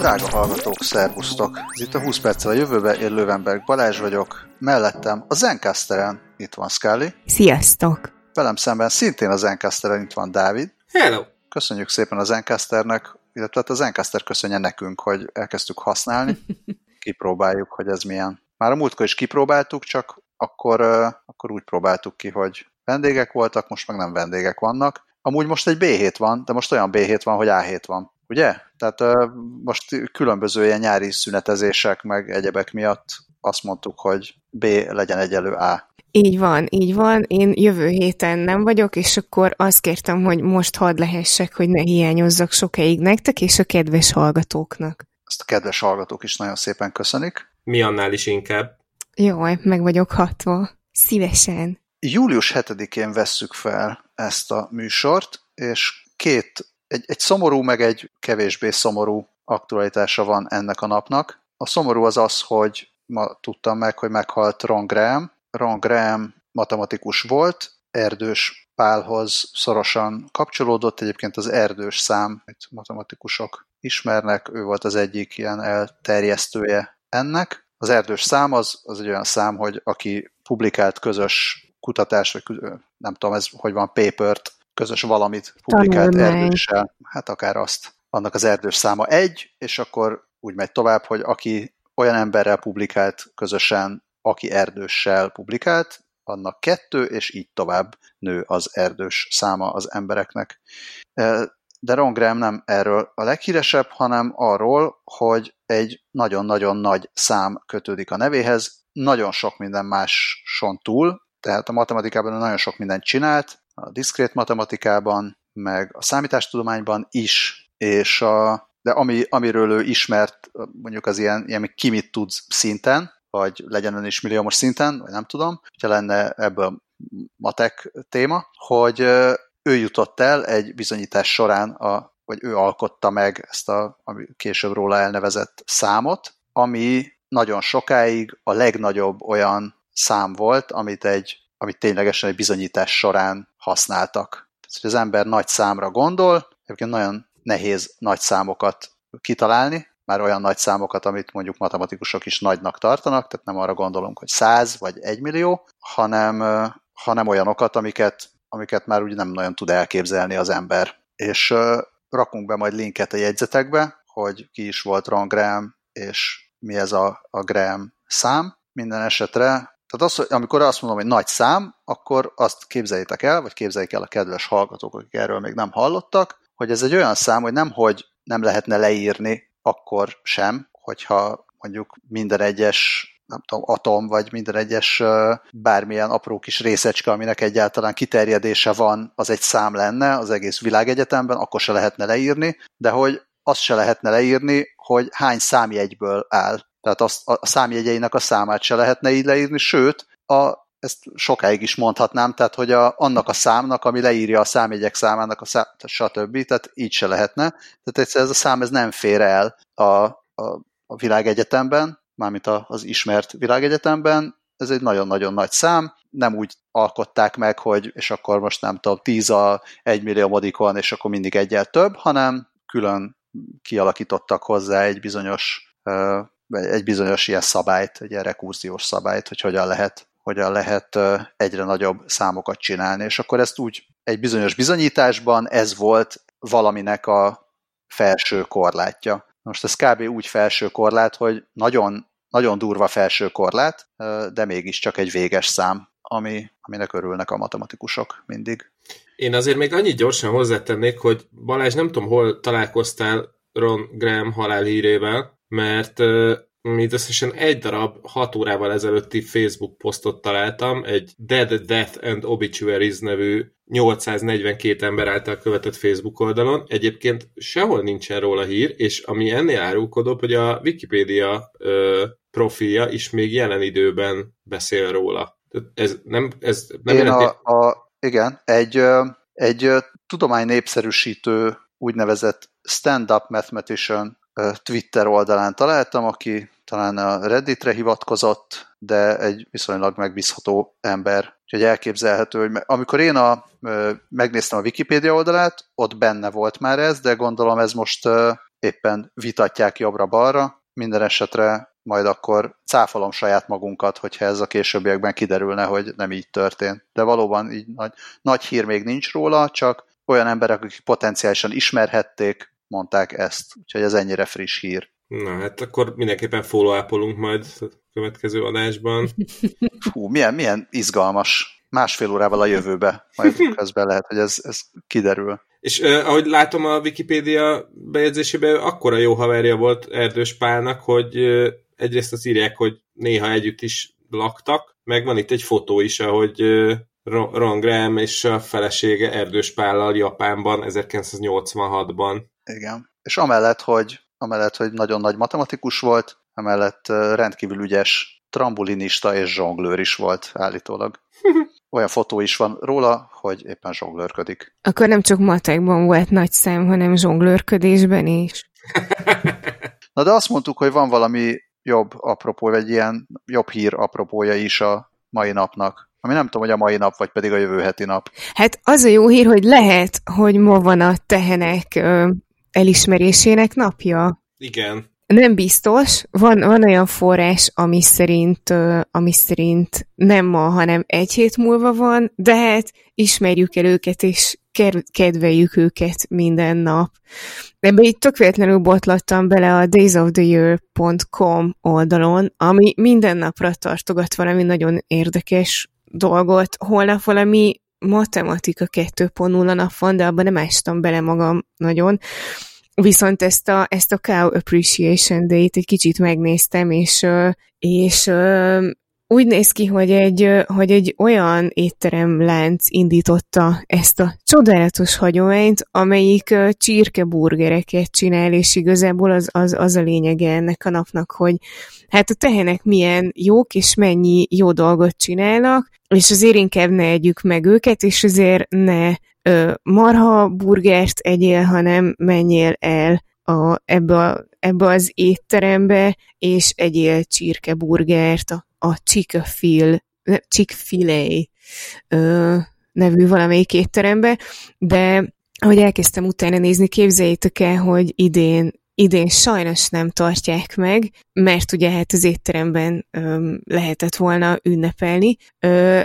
Drága hallgatók, szervusztok! Ez itt a 20 perccel a jövőbe, én Lővenberg Balázs vagyok, mellettem a Zencasteren itt van Szkáli. Sziasztok! Velem szemben szintén a Zencasteren itt van Dávid. Hello! Köszönjük szépen a Zencasternek, illetve a Zencaster köszönje nekünk, hogy elkezdtük használni. Kipróbáljuk, hogy ez milyen. Már a múltkor is kipróbáltuk, csak akkor úgy próbáltuk ki, hogy vendégek voltak, most meg nem vendégek vannak. Amúgy most egy B7 van, de most olyan B7 van, hogy A7 van. Ugye? Tehát most különböző ilyen nyári szünetezések, meg egyebek miatt azt mondtuk, hogy B legyen egyelő A. Így van, így van. Én jövő héten nem vagyok, és akkor azt kértem, hogy most hadd lehessek, hogy ne hiányozzak sokáig nektek és a kedves hallgatóknak. Ezt a kedves hallgatók is nagyon szépen köszönik. Mi annál is inkább. Jaj, meg vagyok hatva. Szívesen. Július 7-én vesszük fel ezt a műsort, és egy szomorú, meg egy kevésbé szomorú aktualitása van ennek a napnak. A szomorú az az, hogy ma tudtam meg, hogy meghalt Ron Graham. Ron Graham matematikus volt, Erdős Pálhoz szorosan kapcsolódott, egyébként az Erdős szám, amit matematikusok ismernek, ő volt az egyik ilyen elterjesztője ennek. Az Erdős szám az egy olyan szám, hogy aki publikált közös kutatás, vagy nem tudom, ez hogy van, papert, közös valamit publikált Erdőssel, hát akár azt. Annak az Erdős száma 1, és akkor úgy megy tovább, hogy aki olyan emberrel publikált közösen, aki Erdőssel publikált, annak 2, és így tovább nő az Erdős száma az embereknek. De Ron Graham nem erről a leghíresebb, hanem arról, hogy egy nagyon-nagyon nagy szám kötődik a nevéhez, nagyon sok minden máson túl, tehát a matematikában nagyon sok mindent csinált, a diszkrét matematikában, meg a számítástudományban is, és amiről ő ismert, mondjuk az ilyen ki mit tudsz szinten, vagy legyen ön is milliómos szinten, vagy nem tudom, hogyha lenne ebből matek téma, hogy ő jutott el egy bizonyítás során, vagy ő alkotta meg ezt ami később róla elnevezett számot, ami nagyon sokáig a legnagyobb olyan szám volt, amit ténylegesen egy bizonyítás során használtak. Tehát, hogy az ember nagy számra gondol, egyébként nagyon nehéz nagy számokat kitalálni, már olyan nagy számokat, amit mondjuk matematikusok is nagynak tartanak, tehát nem arra gondolunk, hogy 100 vagy 1 millió, hanem olyanokat, amiket már úgy nem nagyon tud elképzelni az ember. És rakunk be majd linket a jegyzetekbe, hogy ki is volt Ron Graham, és mi ez a Graham szám. Minden esetre, tehát amikor azt mondom, hogy nagy szám, akkor azt képzeljétek el, vagy képzeljék el a kedves hallgatók, akik erről még nem hallottak, hogy ez egy olyan szám, hogy nem lehetne leírni akkor sem, hogyha mondjuk minden egyes, nem tudom, atom, vagy minden egyes bármilyen apró kis részecske, aminek egyáltalán kiterjedése van, az egy szám lenne az egész világegyetemben, akkor se lehetne leírni, de hogy azt se lehetne leírni, hogy hány számjegyből áll. Tehát a számjegyeinek a számát se lehetne így leírni, sőt, ezt sokáig is mondhatnám, tehát hogy annak a számnak, ami leírja a számjegyek számának, stb. Tehát így se lehetne. Tehát egyszerűen ez a szám nem fér el a világegyetemben, mármint az ismert világegyetemben. Ez egy nagyon-nagyon nagy szám, nem úgy alkották meg, hogy és akkor most nem tudom, 10 a 1 milliómodikon, és akkor mindig egyel több, hanem külön kialakítottak hozzá egy bizonyos ilyen szabályt, egy ilyen rekurziós szabályt, hogy hogyan lehet egyre nagyobb számokat csinálni. És akkor ezt úgy egy bizonyos bizonyításban ez volt valaminek a felső korlátja. Most ez kb. Úgy felső korlát, hogy nagyon, nagyon durva felső korlát, de mégiscsak egy véges szám, aminek örülnek a matematikusok mindig. Én azért még annyit gyorsan hozzátennék, hogy Balázs, nem tudom, hol találkoztál Ron Graham halálhírével, mert mindösszesen egy darab 6 órával ezelőtti Facebook posztot találtam, egy Dead, Death and Obituaries nevű 842 ember által követett Facebook oldalon. Egyébként sehol nincsen róla hír, és ami ennél árulkodóbb, hogy a Wikipédia profilja is még jelen időben beszél róla. Ez nem jelenti... Igen, egy tudomány népszerűsítő úgynevezett stand-up mathematician Twitter oldalán találtam, aki talán a Redditre hivatkozott, de egy viszonylag megbízható ember. Úgyhogy elképzelhető, hogy amikor én megnéztem a Wikipédia oldalát, ott benne volt már ez, de gondolom ez most éppen vitatják jobbra-balra, minden esetre majd akkor cáfolom saját magunkat, hogyha ez a későbbiekben kiderülne, hogy nem így történt. De valóban így nagy hír még nincs róla, csak olyan emberek, akik potenciálisan ismerhették, mondták ezt. Úgyhogy ez ennyire friss hír. Na, hát akkor mindenképpen follow-upolunk majd a következő adásban. Hú, milyen izgalmas. Másfél órával a jövőbe, majd közben lehet, hogy ez kiderül. És ahogy látom a Wikipédia bejegyzésében, akkora jó haverja volt Erdős Pálnak, hogy egyrészt azt írják, hogy néha együtt is laktak, meg van itt egy fotó is, ahogy Ron Graham és a felesége Erdős Pállal Japánban 1986-ban. Igen. És amellett, hogy nagyon nagy matematikus volt, amellett rendkívül ügyes trambulinista és zsonglőr is volt állítólag. Olyan fotó is van róla, hogy éppen zsonglőrködik. Akkor nem csak matekban volt nagy szám, hanem zsonglőrködésben is. Na de azt mondtuk, hogy van valami jobb apropó, vagy ilyen jobb hír apropója is a mai napnak. Ami nem tudom, hogy a mai nap, vagy pedig a jövő heti nap. Hát az a jó hír, hogy lehet, hogy ma van a tehenek elismerésének napja. Igen. Nem biztos, van olyan forrás, ami szerint nem ma, hanem egy hét múlva van, de hát ismerjük el őket, és kedveljük őket minden nap. Ebbe így tök véletlenül botlattam bele a daysoftheyear.com oldalon, ami minden napra tartogat valami nagyon érdekes dolgot. Holnap valami matematika 2.0 nap van, de abban nem ástam bele magam nagyon. Viszont ezt a Cow Appreciation Day-t egy kicsit megnéztem, és úgy néz ki, hogy egy olyan étteremlánc indította ezt a csodálatos hagyományt, amelyik csirkeburgereket csinál, és igazából az a lényege ennek a napnak, hogy hát a tehenek milyen jók, és mennyi jó dolgot csinálnak, és azért inkább ne együk meg őket, és azért ne marha burgert egyél, hanem menjél el ebbe az étterembe, és egyél csirkeburgert, a Chick-fil-A nevű valamelyik étterembe, de ahogy elkezdtem utána nézni, képzeljétek el, hogy idén sajnos nem tartják meg, mert ugye hát az étteremben lehetett volna ünnepelni,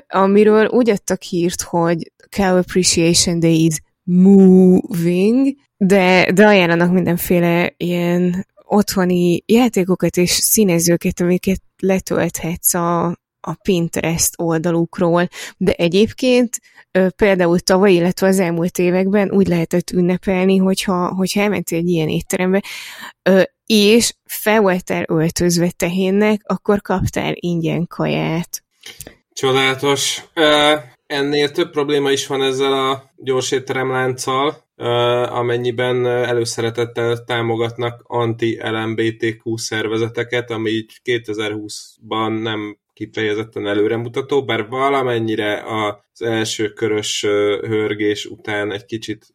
amiről úgy adtak hírt, hogy Cow Appreciation Day is moving, de ajánlanak mindenféle ilyen otthoni játékokat és színezőket, amiket letölthetsz a Pinterest oldalukról, de egyébként például tavaly, illetve az elmúlt években úgy lehetett ünnepelni, hogyha elmentél egy ilyen étterembe, és fel voltál öltözve tehénnek, akkor kaptál ingyen kaját. Csodálatos. Ennél több probléma is van ezzel a gyors étteremlánccal, amennyiben előszeretettel támogatnak anti-LMBTQ szervezeteket, ami így 2020-ban nem kifejezetten előremutató, bár valamennyire az első körös hörgés után egy kicsit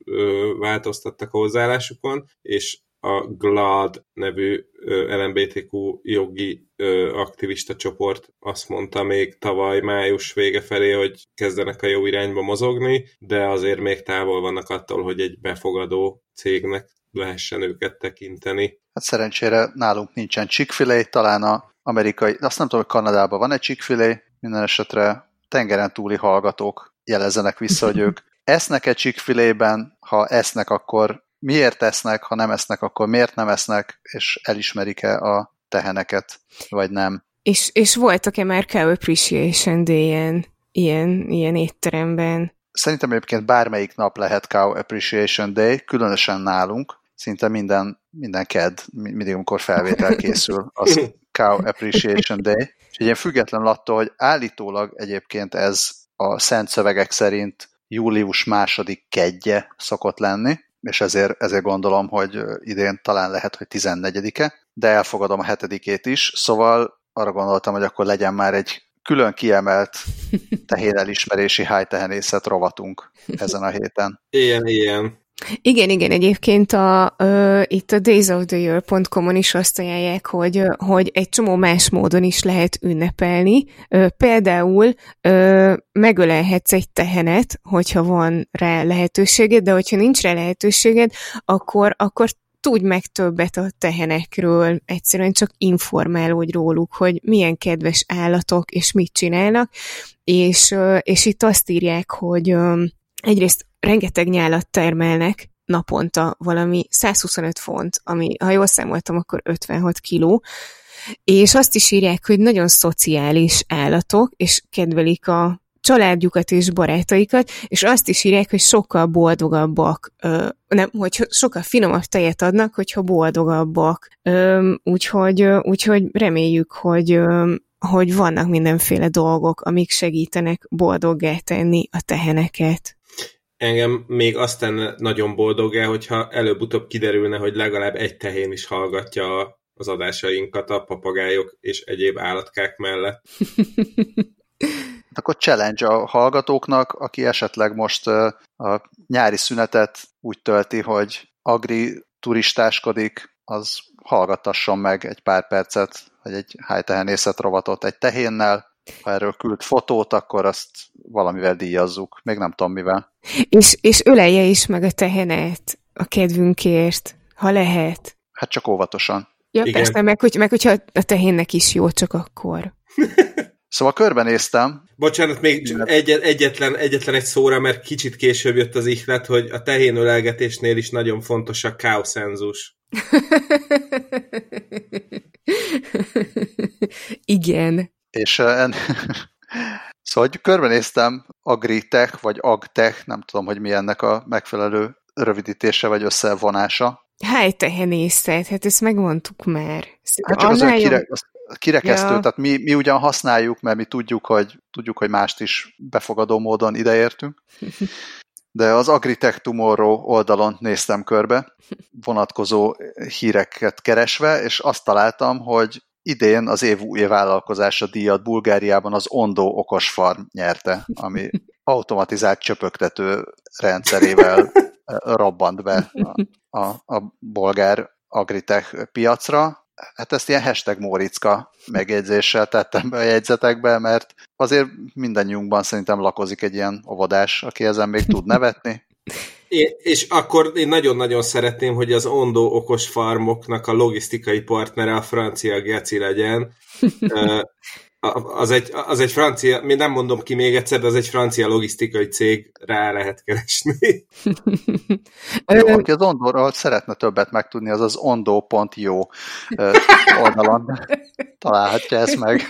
változtattak a hozzáállásukon, és a Glad nevű LMBTQ jogi aktivista csoport azt mondta még tavaly május vége felé, hogy kezdenek a jó irányba mozogni, de azért még távol vannak attól, hogy egy befogadó cégnek lehessen őket tekinteni. Hát szerencsére nálunk nincsen Chick-fil-A, talán a amerikai, azt nem tudom, hogy Kanadában van egy Chick-fil-A, minden esetre tengeren túli hallgatók jelezzenek vissza, hogy ők esznek-e Chick-fil-A-ben, ha esznek, akkor miért esznek, ha nem esznek, akkor miért nem esznek, és elismerik-e a teheneket, vagy nem. És voltak-e már Cow Appreciation Day-en ilyen étteremben? Szerintem egyébként bármelyik nap lehet Cow Appreciation Day, különösen nálunk, szinte minden kedd, mindig, amikor felvétel készül, az Cow Appreciation Day. És egy ilyen független attól, hogy állítólag egyébként ez a szent szövegek szerint július 2. keddje szokott lenni, és ezért gondolom, hogy idén talán lehet, hogy 14-e, de elfogadom a 7-ét is, szóval arra gondoltam, hogy akkor legyen már egy külön kiemelt tehénelismerési hájtehenészet rovatunk ezen a héten. Ilyen. Igen, egyébként itt a daysoftheyear.com-on is azt ajánlják, hogy egy csomó más módon is lehet ünnepelni. Például megölelhetsz egy tehenet, hogyha van rá lehetőséged, de hogyha nincs rá lehetőséged, akkor Tudj meg többet a tehenekről, egyszerűen csak informálódj róluk, hogy milyen kedves állatok, és mit csinálnak, és itt azt írják, hogy egyrészt rengeteg nyálat termelnek naponta, valami 125 font, ami, ha jól számoltam, akkor 56 kiló, és azt is írják, hogy nagyon szociális állatok, és kedvelik a családjukat és barátaikat, és azt is írják, hogy sokkal boldogabbak, hogy sokkal finomabb tejet adnak, hogyha boldogabbak. Úgyhogy reméljük, hogy vannak mindenféle dolgok, amik segítenek boldoggá tenni a teheneket. Engem még aztán nagyon boldoggá, hogyha előbb-utóbb kiderülne, hogy legalább egy tehén is hallgatja az adásainkat a papagájok és egyéb állatkák mellett. Akkor challenge a hallgatóknak, aki esetleg most a nyári szünetet úgy tölti, hogy agri-turistáskodik, az hallgattasson meg egy pár percet, vagy egy hájtehenészet rovatot egy tehénnel. Ha erről küld fotót, akkor azt valamivel díjazzuk. Még nem tudom mivel. És ölelje is meg a tehenet a kedvünkért, ha lehet. Hát csak óvatosan. Ja, igen. Persze, meg hogyha a tehénnek is jó, csak akkor. Szóval körbenéztem. Bocsánat, még egyetlen egy szóra, mert kicsit később jött az ihlet, hogy a tehénölelgetésnél is nagyon fontos a káoszenzus. Igen. És szóval körbenéztem, agritech, vagy agtech, nem tudom, hogy mi ennek a megfelelő rövidítése, vagy összevonása. Hájtehenészet, hát ezt megmondtuk már. Hát csak az kirekesztő, ja. Tehát mi ugyan használjuk, mert mi tudjuk, hogy mást is befogadó módon ideértünk, de az agritechtumoro oldalon néztem körbe, vonatkozó híreket keresve, és azt találtam, hogy idén az év új vállalkozása díjat Bulgáriában az Ondo Okos Farm nyerte, ami automatizált csöpögtető rendszerével robbant be a bolgár agritech piacra. Hát ezt ilyen #Móricka megjegyzéssel tettem be a jegyzetekbe, mert azért mindannyiunkban szerintem lakozik egy ilyen óvodás, aki ezen még tud nevetni. És akkor én nagyon-nagyon szeretném, hogy az Ondo Okos Farmoknak a logisztikai partnere a francia geci legyen. Az egy francia, még nem mondom ki még egyszer, de az egy francia logisztikai cég, rá lehet keresni. Jó, aki az Ondóról szeretne többet megtudni, az ondo.io oldalon találhatja ezt meg.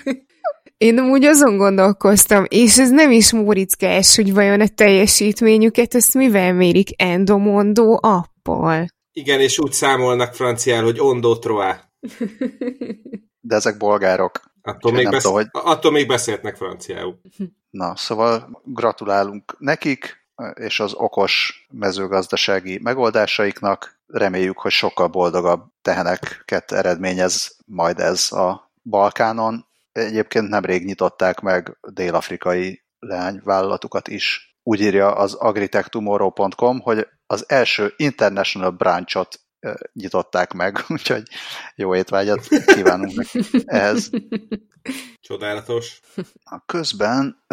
Én amúgy azon gondolkoztam, és ez nem is mórickás, hogy vajon a teljesítményüket, ezt mivel mérik? Endomondo appal. Igen, és úgy számolnak franciául, hogy Ondo Troá. De ezek bolgárok. Attól még beszéltnek franciául. Na, szóval gratulálunk nekik, és az okos mezőgazdasági megoldásaiknak. Reméljük, hogy sokkal boldogabb teheneket eredményez majd ez a Balkánon. Egyébként nemrég nyitották meg dél-afrikai leányvállalatukat is. Úgy írja az agritechtumoro.com, hogy az első international branchot nyitották meg, úgyhogy jó étvágyat kívánunk meg ehhez. Csodálatos. Közben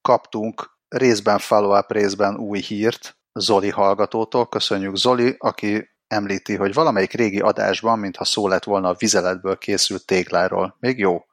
kaptunk részben follow-up, részben új hírt Zoli hallgatótól. Köszönjük, Zoli, aki említi, hogy valamelyik régi adásban, mintha szó lett volna a vizeletből készült tégláról. Még jó,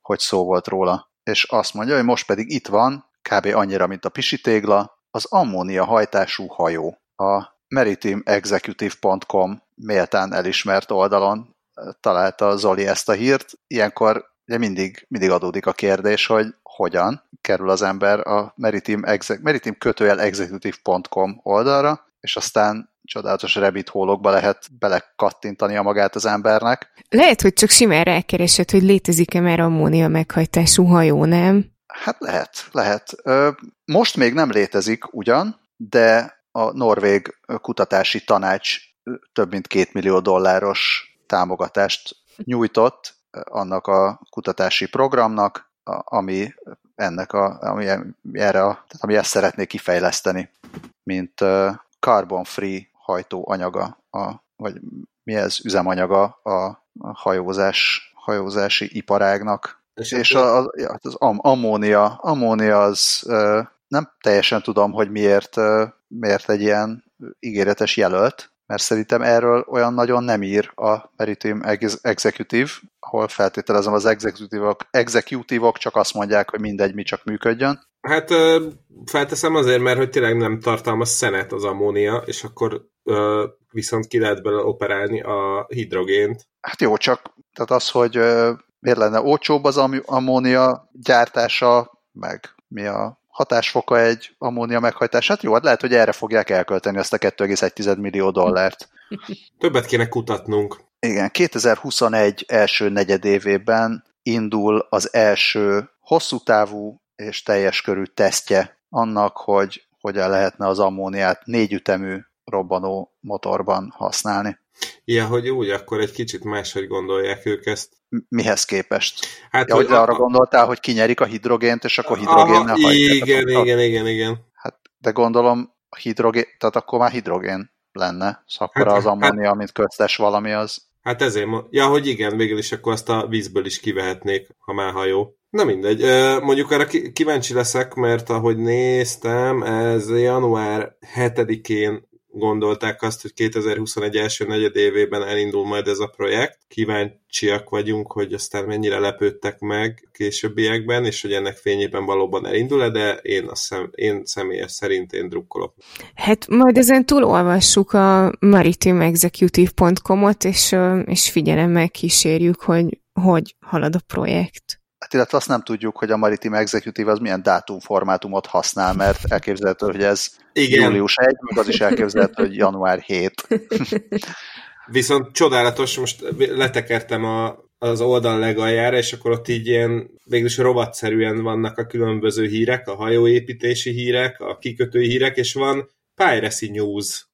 hogy szó volt róla. És azt mondja, hogy most pedig itt van, kb. Annyira, mint a pisi tégla, az ammónia hajtású hajó. A MaritimeExecutive.com méltán elismert oldalon találta Zoli ezt a hírt. Ilyenkor ugye mindig adódik a kérdés, hogy hogyan kerül az ember a maritime-executive.com oldalra, és aztán csodálatos rabbit hole-okba lehet belekattintania magát az embernek. Lehet, hogy csak simán rákeresett, hogy létezik-e már ammónia meghajtású hajó, nem? Hát lehet. Most még nem létezik ugyan, de a norvég kutatási tanács több mint $2 millió támogatást nyújtott annak a kutatási programnak, ami ezt szeretné kifejleszteni, mint carbon-free hajtóanyaga, vagy mi ez, üzemanyaga a hajózási iparágnak. És az ammónia az nem teljesen tudom, hogy miért egy ilyen ígéretes jelölt, mert szerintem erről olyan nagyon nem ír a Maritime Executive, ahol feltételezem az executive-ok csak azt mondják, hogy mindegy, mi csak működjön. Hát felteszem azért, mert hogy tényleg nem tartalmaz szenet az ammónia, és akkor viszont ki lehet belőle operálni a hidrogént. Hát jó, csak tehát az, hogy miért lenne olcsóbb az ammónia gyártása, meg mi a hatásfoka egy ammónia meghajtását. Jó, hát lehet, hogy erre fogják elkölteni ezt a $2,1 millió. Többet kéne kutatnunk. Igen, 2021 első negyedévében indul az első hosszútávú és teljes körű tesztje annak, hogy hogyan lehetne az ammóniát 4 ütemű robbanó motorban használni. Ja, hogy úgy, akkor egy kicsit máshogy gondolják ők ezt. Mihez képest? Hát, ja, hogy arra gondoltál, hogy kinyerik a hidrogént, és akkor hidrogénnel hajtják. Igen. Hát, de gondolom, tehát akkor már hidrogén lenne, szóval hát, az ammónia, mint köztes valami az. Hát ezért, ja, hogy igen, végül is akkor azt a vízből is kivehetnék, ha már hajó. Na mindegy, mondjuk arra kíváncsi leszek, mert ahogy néztem, ez január 7-én gondolták azt, hogy 2021 első negyedévében elindul majd ez a projekt. Kíváncsiak vagyunk, hogy aztán mennyire lepődtek meg későbbiekben, és hogy ennek fényében valóban elindul-e, de én személyes szerint én drukkolok. Hát majd ezen túlolvassuk a maritimeexecutive.com-ot, és figyelemmel kísérjük, hogy halad a projekt. Hát illetve azt nem tudjuk, hogy a Maritime Executive az milyen dátumformátumot használ, mert elképzelhető, hogy ez igen. Július 1, meg az is elképzelhető, hogy január 7. Viszont csodálatos, most letekertem az oldal legaljára, és akkor ott így ilyen, végülis rovatszerűen vannak a különböző hírek, a hajóépítési hírek, a kikötői hírek, és van Piracy News,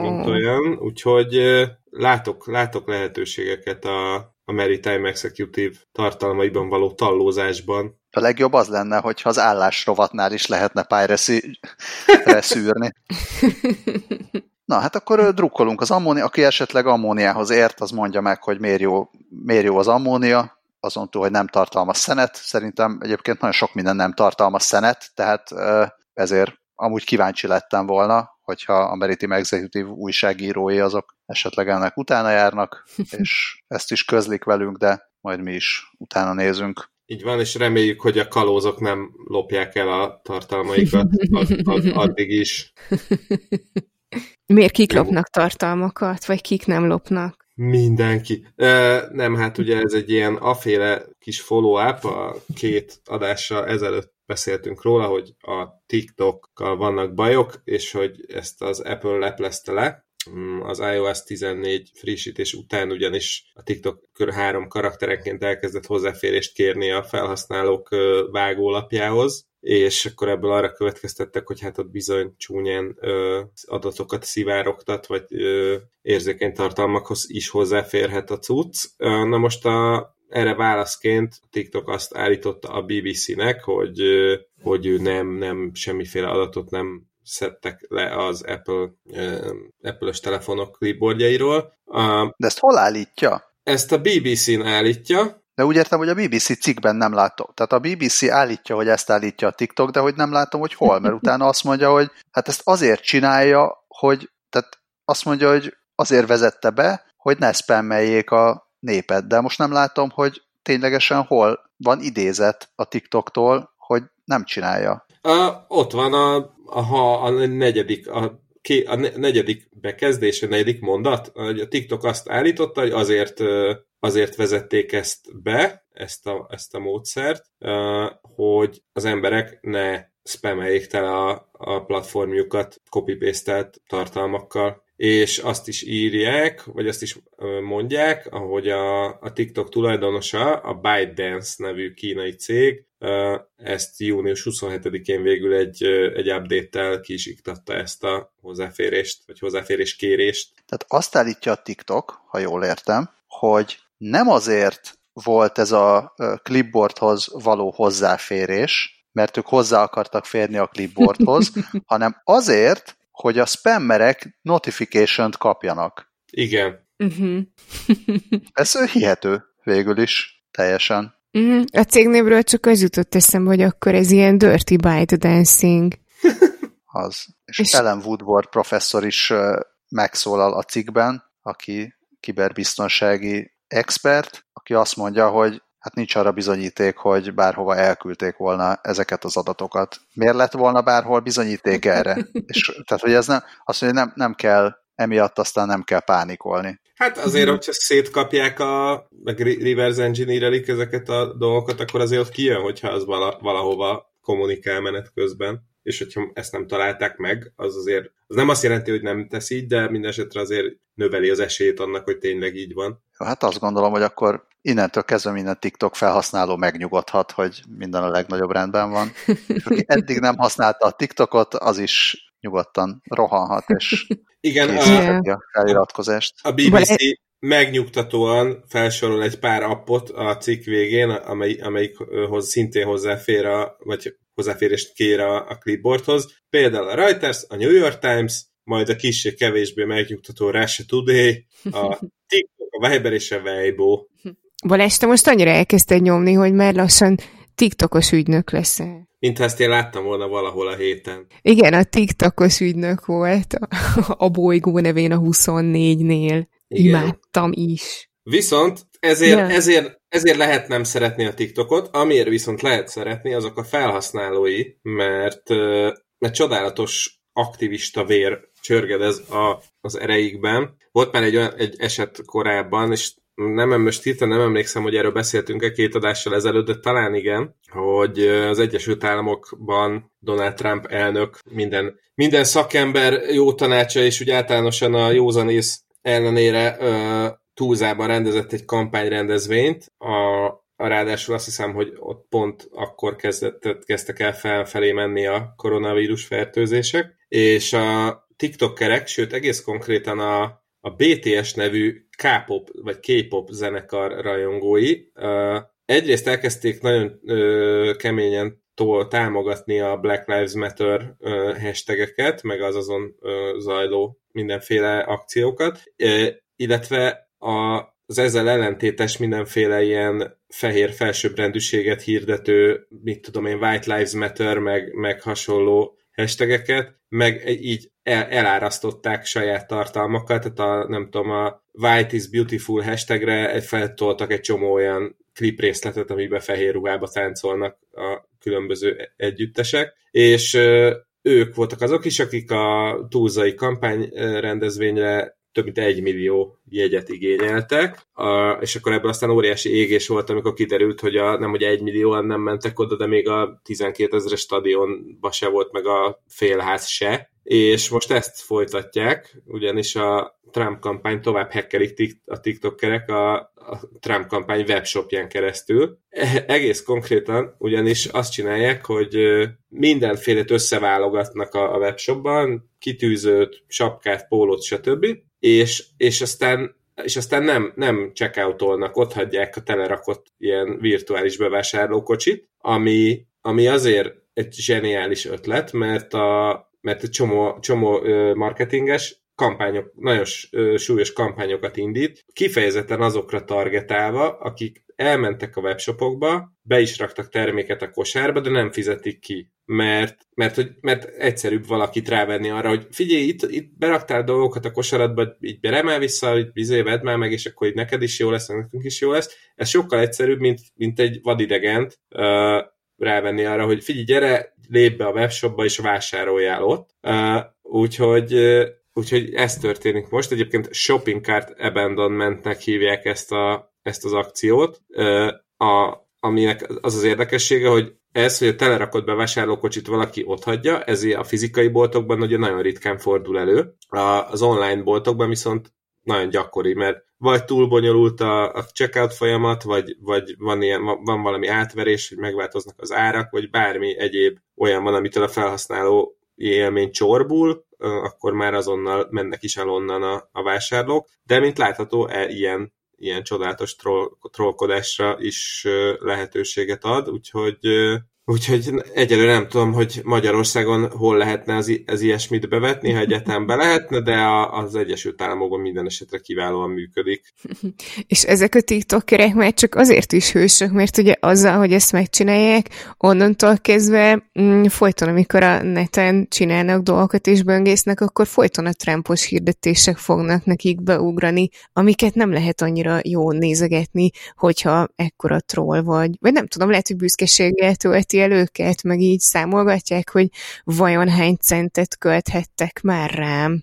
mint olyan, úgyhogy látok lehetőségeket a Maritime Executive tartalmaiban való tallózásban. A legjobb az lenne, hogyha az állásrovatnál is lehetne piracy-re szűrni. Na, hát akkor drukkolunk az ammónia. Aki esetleg ammóniához ért, az mondja meg, hogy miért jó az ammónia, azon túl, hogy nem tartalmaz szenet. Szerintem egyébként nagyon sok minden nem tartalmaz szenet, tehát ezért amúgy kíváncsi lettem volna, hogyha a Maritime Executive újságírói azok esetleg ennek utána járnak, és ezt is közlik velünk, de majd mi is utána nézünk. Így van, és reméljük, hogy a kalózok nem lopják el a tartalmaikat addig is. Miért kik lopnak tartalmakat, vagy kik nem lopnak? Mindenki. Nem, hát ugye ez egy ilyen aféle kis follow-up, a 2 adással ezelőtt beszéltünk róla, hogy a TikTokkal vannak bajok, és hogy ezt az Apple leplezte le. Az iOS 14 frissítés után ugyanis a TikTok kb. 3 karakterenként elkezdett hozzáférést kérni a felhasználók vágólapjához, és akkor ebből arra következtettek, hogy hát ott bizony csúnyán adatokat szivárogtat, vagy érzékeny tartalmakhoz is hozzáférhet a cucc. Na most erre válaszként TikTok azt állította a BBC-nek, hogy ő nem semmiféle adatot nem szedtek le az Apple-ös telefonok clipboardjairól. De ezt hol állítja? Ezt a BBC-n állítja. De úgy értem, hogy a BBC cikkben nem látom. Tehát a BBC állítja, hogy ezt állítja a TikTok, de hogy nem látom, hogy hol, mert utána azt mondja, hogy hát ezt azért csinálja, hogy tehát azt mondja, hogy azért vezette be, hogy ne spammeljék a népet. De most nem látom, hogy ténylegesen hol van idézet a TikToktól, hogy nem csinálja. Ott van a negyedik bekezdés, a negyedik mondat. A TikTok azt állította, hogy azért vezették ezt be, ezt a módszert, hogy az emberek ne spameljék tele a platformjukat copy-paste-telt tartalmakkal. És azt is írják, vagy azt is mondják, ahogy a TikTok tulajdonosa, a ByteDance nevű kínai cég, ezt június 27-én végül egy update-tel ki is iktatta ezt a hozzáférést, vagy hozzáféréskérést. Tehát azt állítja a TikTok, ha jól értem, hogy nem azért volt ez a clipboardhoz való hozzáférés, mert ők hozzá akartak férni a clipboardhoz, hanem azért, hogy a spammerek notification-t kapjanak. Igen. Uh-huh. Ez hihető végül is, teljesen. Uh-huh. A cégnévről csak az jutott eszembe, hogy akkor ez ilyen dirty byte dancing. Az. És Ellen Woodward professzor is megszólal a cikkben, aki kiberbiztonsági expert, aki azt mondja, hogy hát nincs arra bizonyíték, hogy bárhova elküldték volna ezeket az adatokat. Miért lett volna bárhol bizonyíték erre? És, tehát, hogy ez nem, azt mondja, hogy nem kell, emiatt aztán nem kell pánikolni. Hát azért, hogyha szétkapják meg reverse engineerelik ezeket a dolgokat, akkor azért ott kijön, hogyha az valahova kommunikál menet közben. És hogyha ezt nem találták meg, az azért, az nem azt jelenti, hogy nem tesz így, de minden esetre azért növeli az esélyt annak, hogy tényleg így van. Hát azt gondolom, hogy akkor innentől kezdve minden TikTok felhasználó megnyugodhat, hogy minden a legnagyobb rendben van. És aki eddig nem használta a TikTokot, az is nyugodtan rohanhat, és készítheti a feliratkozást. A BBC megnyugtatóan felsorol egy pár appot a cikk végén, amelyikhoz szintén hozzáfér vagy hozzáférést kér a clipboardhoz. Például a Reuters, a New York Times, majd a kissé-kevésbé megnyugtató Rasha Today, a TikTok, a Viber és a Weibo. Balázs, te most annyira elkezdted nyomni, hogy már lassan TikTokos ügynök leszel. Mintha ezt én láttam volna valahol a héten. Igen, a TikTokos ügynök volt a bolygó nevén a 24-nél. Igen. Imádtam is. Viszont ezért lehet nem szeretni a TikTokot, amiért viszont lehet szeretni azok a felhasználói, mert csodálatos aktivista vér csörgedez az ereikben. Volt már egy eset korábban, és nem emlékszem, hogy erről beszéltünk-e 2 adással ezelőtt, de talán igen, hogy az Egyesült Államokban Donald Trump elnök minden szakember jó tanácsa, és úgy általánosan a józanész ellenére túlzában rendezett egy kampányrendezvényt, ráadásul azt hiszem, hogy ott pont akkor kezdtek el felfelé menni a koronavírus fertőzések, és a TikTokerek, sőt egész konkrétan a BTS nevű K-pop vagy K-pop zenekar rajongói egyrészt elkezdték nagyon keményen támogatni a Black Lives Matter hashtageket, meg az azon zajló mindenféle akciókat, illetve az ezzel ellentétes mindenféle ilyen fehér felsőbbrendűséget hirdető, White Lives Matter, meg hasonló hashtageket, meg így elárasztották saját tartalmakat, tehát a White is Beautiful hashtagre feltoltak egy csomó olyan kliprészletet, amiben fehér ruhába táncolnak a különböző együttesek, és ők voltak azok is, akik a tulzai kampányrendezvényre több mint 1 millió jegyet igényeltek, és akkor ebből aztán óriási égés volt, amikor kiderült, hogy nem 1 millióan nem mentek oda, de még a 12 000-es stadionba se volt, meg a félház se, és most ezt folytatják, ugyanis a Trump kampány tovább hackelik a TikTokerek a Trump kampány webshopján keresztül. Egész konkrétan ugyanis azt csinálják, hogy mindenfélét összeválogatnak a webshopban, kitűzőt, sapkát, pólót, stb., és aztán nem check-out-olnak, ott hagyják a telerakott ilyen virtuális bevásárlókocsit, ami azért egy zseniális ötlet, mert egy csomó marketinges kampányok, nagyon súlyos kampányokat indít, kifejezetten azokra targetálva, akik elmentek a webshopokba, be is raktak terméket a kosárba, de nem fizetik ki, mert egyszerűbb valakit rávenni arra, hogy figyelj, itt beraktál dolgokat a kosaratba, így beremel vissza, így vedd már meg, és akkor így neked is jó lesz, nekünk is jó lesz. Ez sokkal egyszerűbb, mint egy vadidegent rávenni arra, hogy figyelj, gyere, lépj be a webshopba, és vásároljál ott. Úgyhogy ez történik most. Egyébként shopping cart abandonmentnek hívják ezt az akciót, aminek az érdekessége, hogy ez, hogy a telerakott bevásárlókocsit valaki otthagyja, ez a fizikai boltokban nagyon ritkán fordul elő. Az online boltokban viszont nagyon gyakori, mert vagy túl bonyolult a checkout folyamat, vagy van valami átverés, hogy megváltoznak az árak, vagy bármi egyéb olyan van, amitől a felhasználó élmény csorbul, akkor már azonnal mennek is el onnan a vásárlók, de mint látható, ilyen csodálatos trollkodásra is lehetőséget ad, úgyhogy Úgyhogy egyelőre nem tudom, hogy Magyarországon hol lehetne az ilyesmit bevetni, ha egyáltalán be lehetne, de az Egyesült Államokban minden esetre kiválóan működik. És ezek a TikTokerek már csak azért is hősök, mert ugye azzal, hogy ezt megcsinálják, onnantól kezdve folyton, amikor a neten csinálnak dolgokat és böngésznek, akkor folyton a Trumpos hirdetések fognak nekik beugrani, amiket nem lehet annyira jól nézegetni, hogyha ekkora troll vagy nem tudom, lehet, hogy büszkeséggel tölti el őket, meg így számolgatják, hogy vajon hány centet költhettek már rám.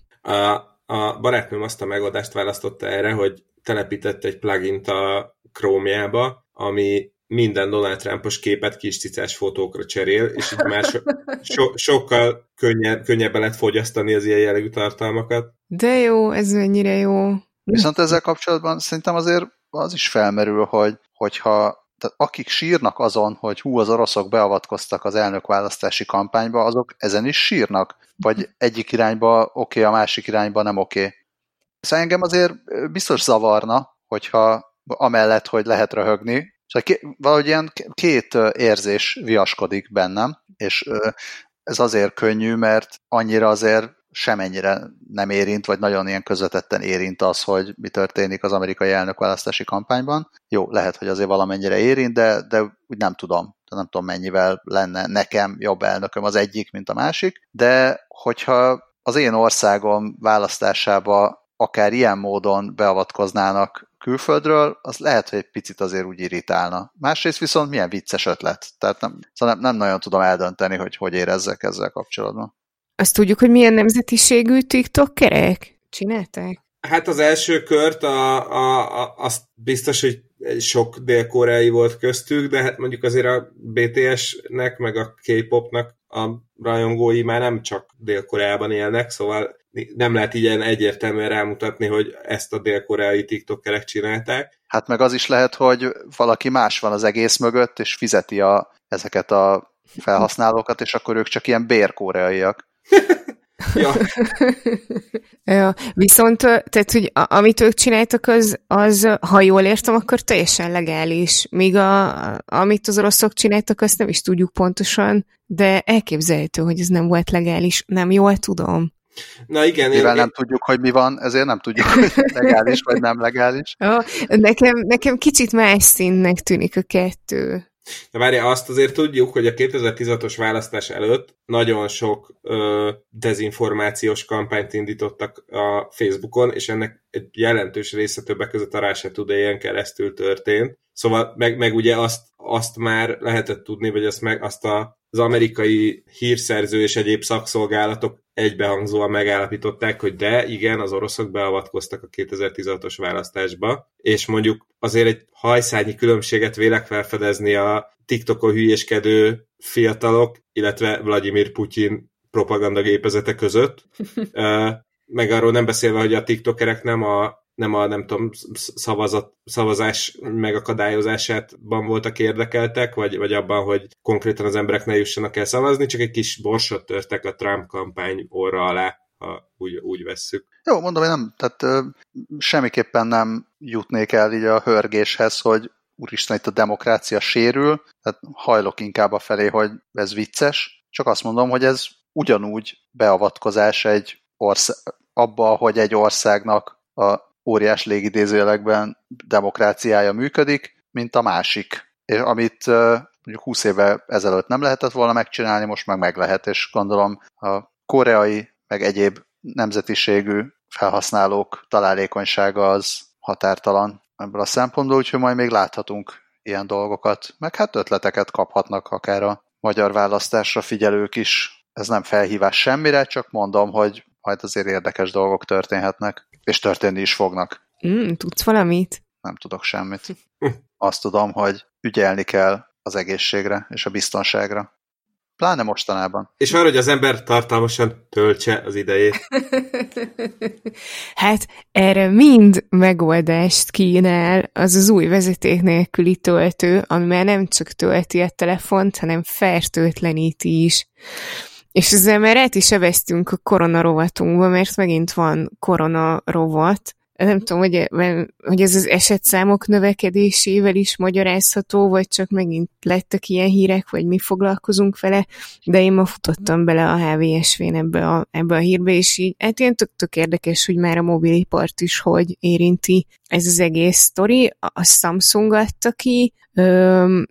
A barátnőm azt a megoldást választotta erre, hogy telepített egy plugint a Chrome-jába, ami minden Donald Trumpos képet kis cicás fotókra cserél, és így már sokkal könnyebben lehet fogyasztani az ilyen jellegű tartalmakat. De jó, ez mennyire jó. Viszont ezzel kapcsolatban szerintem azért az is felmerül, hogyha tehát akik sírnak azon, hogy hú, az oroszok beavatkoztak az elnökválasztási kampányba, azok ezen is sírnak? Vagy egyik irányba oké, a másik irányba nem oké? Szóval engem azért biztos zavarna, hogyha amellett, hogy lehet röhögni, valahogy ilyen két érzés viaskodik bennem, és ez azért könnyű, mert annyira azért semennyire nem érint, vagy nagyon ilyen közvetetten érint az, hogy mi történik az amerikai elnökválasztási kampányban. Jó, lehet, hogy azért valamennyire érint, de úgy nem tudom. Nem tudom, mennyivel lenne nekem jobb elnököm az egyik, mint a másik. De hogyha az én országom választásába akár ilyen módon beavatkoznának külföldről, az lehet, hogy egy picit azért úgy irritálna. Másrészt viszont milyen vicces ötlet. Tehát nem nagyon tudom eldönteni, hogy érezzek ezzel kapcsolatban. Azt tudjuk, hogy milyen nemzetiségű TikTokerek csinálták? Hát az első kört azt biztos, hogy sok dél-koreai volt köztük, de hát mondjuk azért a BTS-nek meg a K-popnak a rajongói már nem csak Dél-Koreában élnek, szóval nem lehet ilyen egyértelműen rámutatni, hogy ezt a dél-koreai TikTokerek csinálták. Hát meg az is lehet, hogy valaki más van az egész mögött, és fizeti ezeket a felhasználókat, és akkor ők csak ilyen bérkoreaiak. Ja. Ja, viszont tehát, hogy amit ők csináltak, az, ha jól értem, akkor teljesen legális. Míg amit az oroszok csináltak, azt nem is tudjuk pontosan, de elképzelhető, hogy ez nem volt legális. Nem jól tudom. Na igen, mivel nem tudjuk, hogy mi van, ezért nem tudjuk, hogy legális vagy nem legális. Ja, nekem kicsit más színnek tűnik a kettő. De várjál, azt azért tudjuk, hogy a 2016-os választás előtt nagyon sok dezinformációs kampányt indítottak a Facebookon, és ennek egy jelentős része többek között a Rasha Today-en keresztül történt. Szóval meg ugye azt már lehetett tudni, vagy az amerikai hírszerző és egyéb szakszolgálatok egybehangzóan megállapították, hogy de igen, az oroszok beavatkoztak a 2016-os választásba, és mondjuk azért egy hajszányi különbséget vélek felfedezni a TikTokon hülyéskedő fiatalok, illetve Vladimir Putyin propagandagépezete között. Meg arról nem beszélve, hogy a TikTokerek nem tudom, szavazás megakadályozásában voltak érdekeltek, vagy abban, hogy konkrétan az emberek ne jussanak el szavazni, csak egy kis borsot törtek a Trump kampány orra alá, ha úgy vesszük. Jó, mondom, én nem, tehát semmiképpen nem jutnék el így a hörgéshez, hogy úristen, itt a demokrácia sérül, tehát hajlok inkább afelé, hogy ez vicces, csak azt mondom, hogy ez ugyanúgy beavatkozás egy ország, abba, hogy egy országnak a óriás légidézőjelekben demokráciája működik, mint a másik. És amit mondjuk 20 éve ezelőtt nem lehetett volna megcsinálni, most meg lehet, és gondolom a koreai, meg egyéb nemzetiségű felhasználók találékonysága az határtalan ebből a szempontból, úgyhogy majd még láthatunk ilyen dolgokat. Meg hát ötleteket kaphatnak akár a magyar választásra figyelők is. Ez nem felhívás semmire, csak mondom, hogy majd azért érdekes dolgok történhetnek, és történni is fognak. Tudsz valamit? Nem tudok semmit. Azt tudom, hogy ügyelni kell az egészségre és a biztonságra. Pláne mostanában. És arra, hogy az ember tartalmasan töltse az idejét. Hát erre mind megoldást kínál az új vezeték nélküli töltő, ami már nem csak tölti a telefont, hanem fertőtleníti is. És ezzel már át is eveztünk a koronarovatunkba, mert megint van koronarovat, nem tudom, hogy ez az esetszámok növekedésével is magyarázható, vagy csak megint lettek ilyen hírek, vagy mi foglalkozunk vele, de én ma futottam bele a HVSV-n ebbe a hírbe, és így, hát ilyen tök érdekes, hogy már a mobilipart is hogy érinti ez az egész sztori. A Samsung adta ki,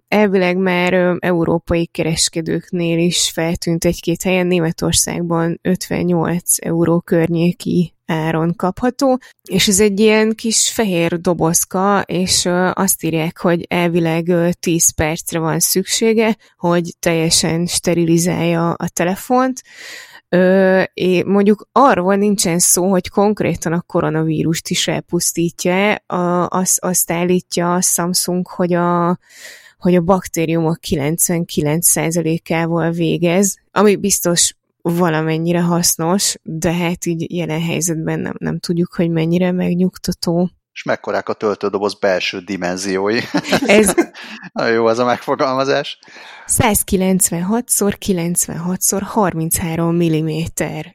elvileg már európai kereskedőknél is feltűnt egy-két helyen, Németországban 58 euró környéki áron kapható, és ez egy ilyen kis fehér dobozka, és azt írják, hogy elvileg 10 percre van szüksége, hogy teljesen sterilizálja a telefont. Mondjuk arról nincsen szó, hogy konkrétan a koronavírust is elpusztítja, azt állítja a Samsung, hogy a baktériumok 99%-ával végez, ami biztos valamennyire hasznos, de hát így jelen helyzetben nem tudjuk, hogy mennyire megnyugtató. És mekkorák a töltődoboz belső dimenziói. Ez... jó az a megfogalmazás. 196x96x33 mm,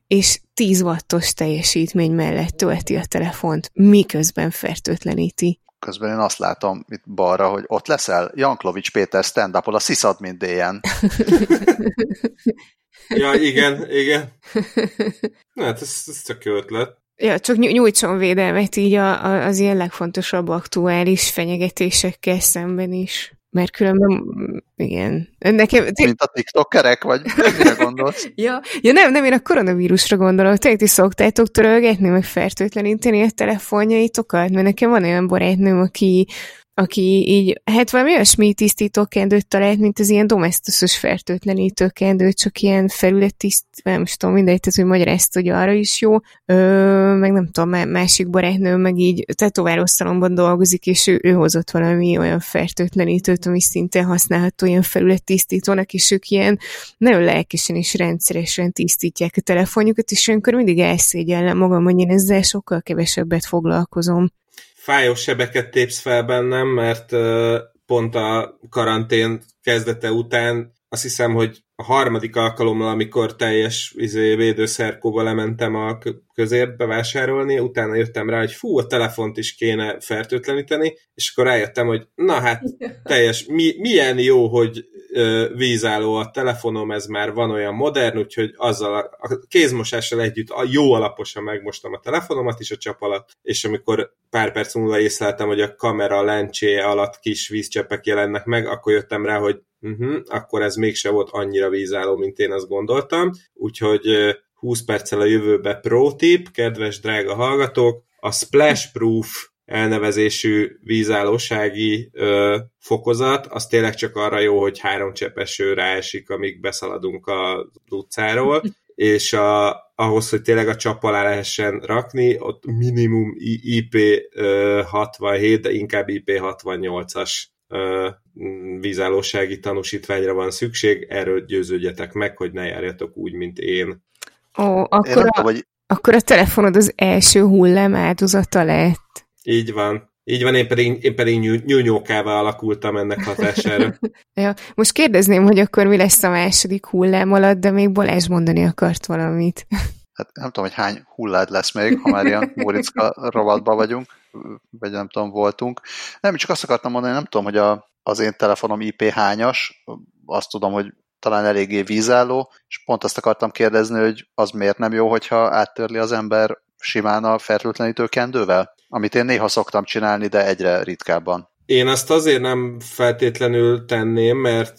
és 10 wattos teljesítmény mellett tölti a telefont, miközben fertőtleníti. Közben én azt látom itt balra, hogy ott leszel, Janklovics Péter stand-upol a sziszadmin D-en. Ja, igen. Na, hát ez tök jó ötlet. Ja, csak nyújtson védelmet így az ilyen legfontosabb aktuális fenyegetésekkel szemben is. Mert különben, igen. Mint a tiktokerek, vagy mire gondolsz? ja, nem, én a koronavírusra gondolok. Tehát is szoktátok törölgetni, meg fertőtleníteni a telefonjaitokat? Mert nekem van olyan barátnőm, aki így, hát valami olyasmi tisztítókendőt talált, mint az ilyen domesztusos fertőtlenítőkendő, csak ilyen felülettiszt, nem tudom, mindegy, tehát, hogy magyarázt, hogy arra is jó, meg nem tudom, másik barátnőm meg így tetovároztalomban dolgozik, és ő hozott valami olyan fertőtlenítőt, ami szintén használható ilyen felülettisztítónak, és ők ilyen nagyon lelkesen és rendszeresen tisztítják a telefonjukat, és olyankor mindig elszégyellem magam, hogy én ezzel sokkal kevesebbet foglalkozom. Fájós sebeket tépsz fel bennem, mert pont a karantén kezdete után azt hiszem, hogy a harmadik alkalommal, amikor teljes védőszerkóba lementem a közértbe vásárolni, utána jöttem rá, hogy fú, a telefont is kéne fertőtleníteni, és akkor rájöttem, hogy na hát teljes, milyen jó, hogy vízálló a telefonom, ez már van olyan modern, úgyhogy azzal a kézmosással együtt jó alaposan megmostam a telefonomat is a csap alatt, és amikor pár perc múlva észleltem, hogy a kamera lencséje alatt kis vízcseppek jelennek meg, akkor jöttem rá, hogy akkor ez mégse volt annyira vízálló, mint én azt gondoltam, úgyhogy 20 perccel a jövőbe pro tip, kedves drága hallgatók, a splashproof elnevezésű vízállósági fokozat, az tényleg csak arra jó, hogy 3 csepp eső ráesik, amíg beszaladunk az utcáról, és ahhoz, hogy tényleg a csap alá lehessen rakni, ott minimum IP67, de inkább IP68-as vízállósági tanúsítványra van szükség, erről győződjetek meg, hogy ne járjatok úgy, mint én. Akkor a telefonod az első hullám áldozata lett. Így van, én pedig nyúlnyókává alakultam ennek hatására. Ja, most kérdezném, hogy akkor mi lesz a második hullám alatt, de még Balázs mondani akart valamit. Hát nem tudom, hogy hány hullád lesz még, ha már ilyen Móriczka rovatban vagyunk, vagy nem tudom, voltunk. Nem, csak azt akartam mondani, nem tudom, hogy az én telefonom IP hányas, azt tudom, hogy talán eléggé vízálló, és pont azt akartam kérdezni, hogy az miért nem jó, hogyha áttörli az ember simán a fertőtlenítő kendővel? Amit én néha szoktam csinálni, de egyre ritkábban. Én azt azért nem feltétlenül tenném, mert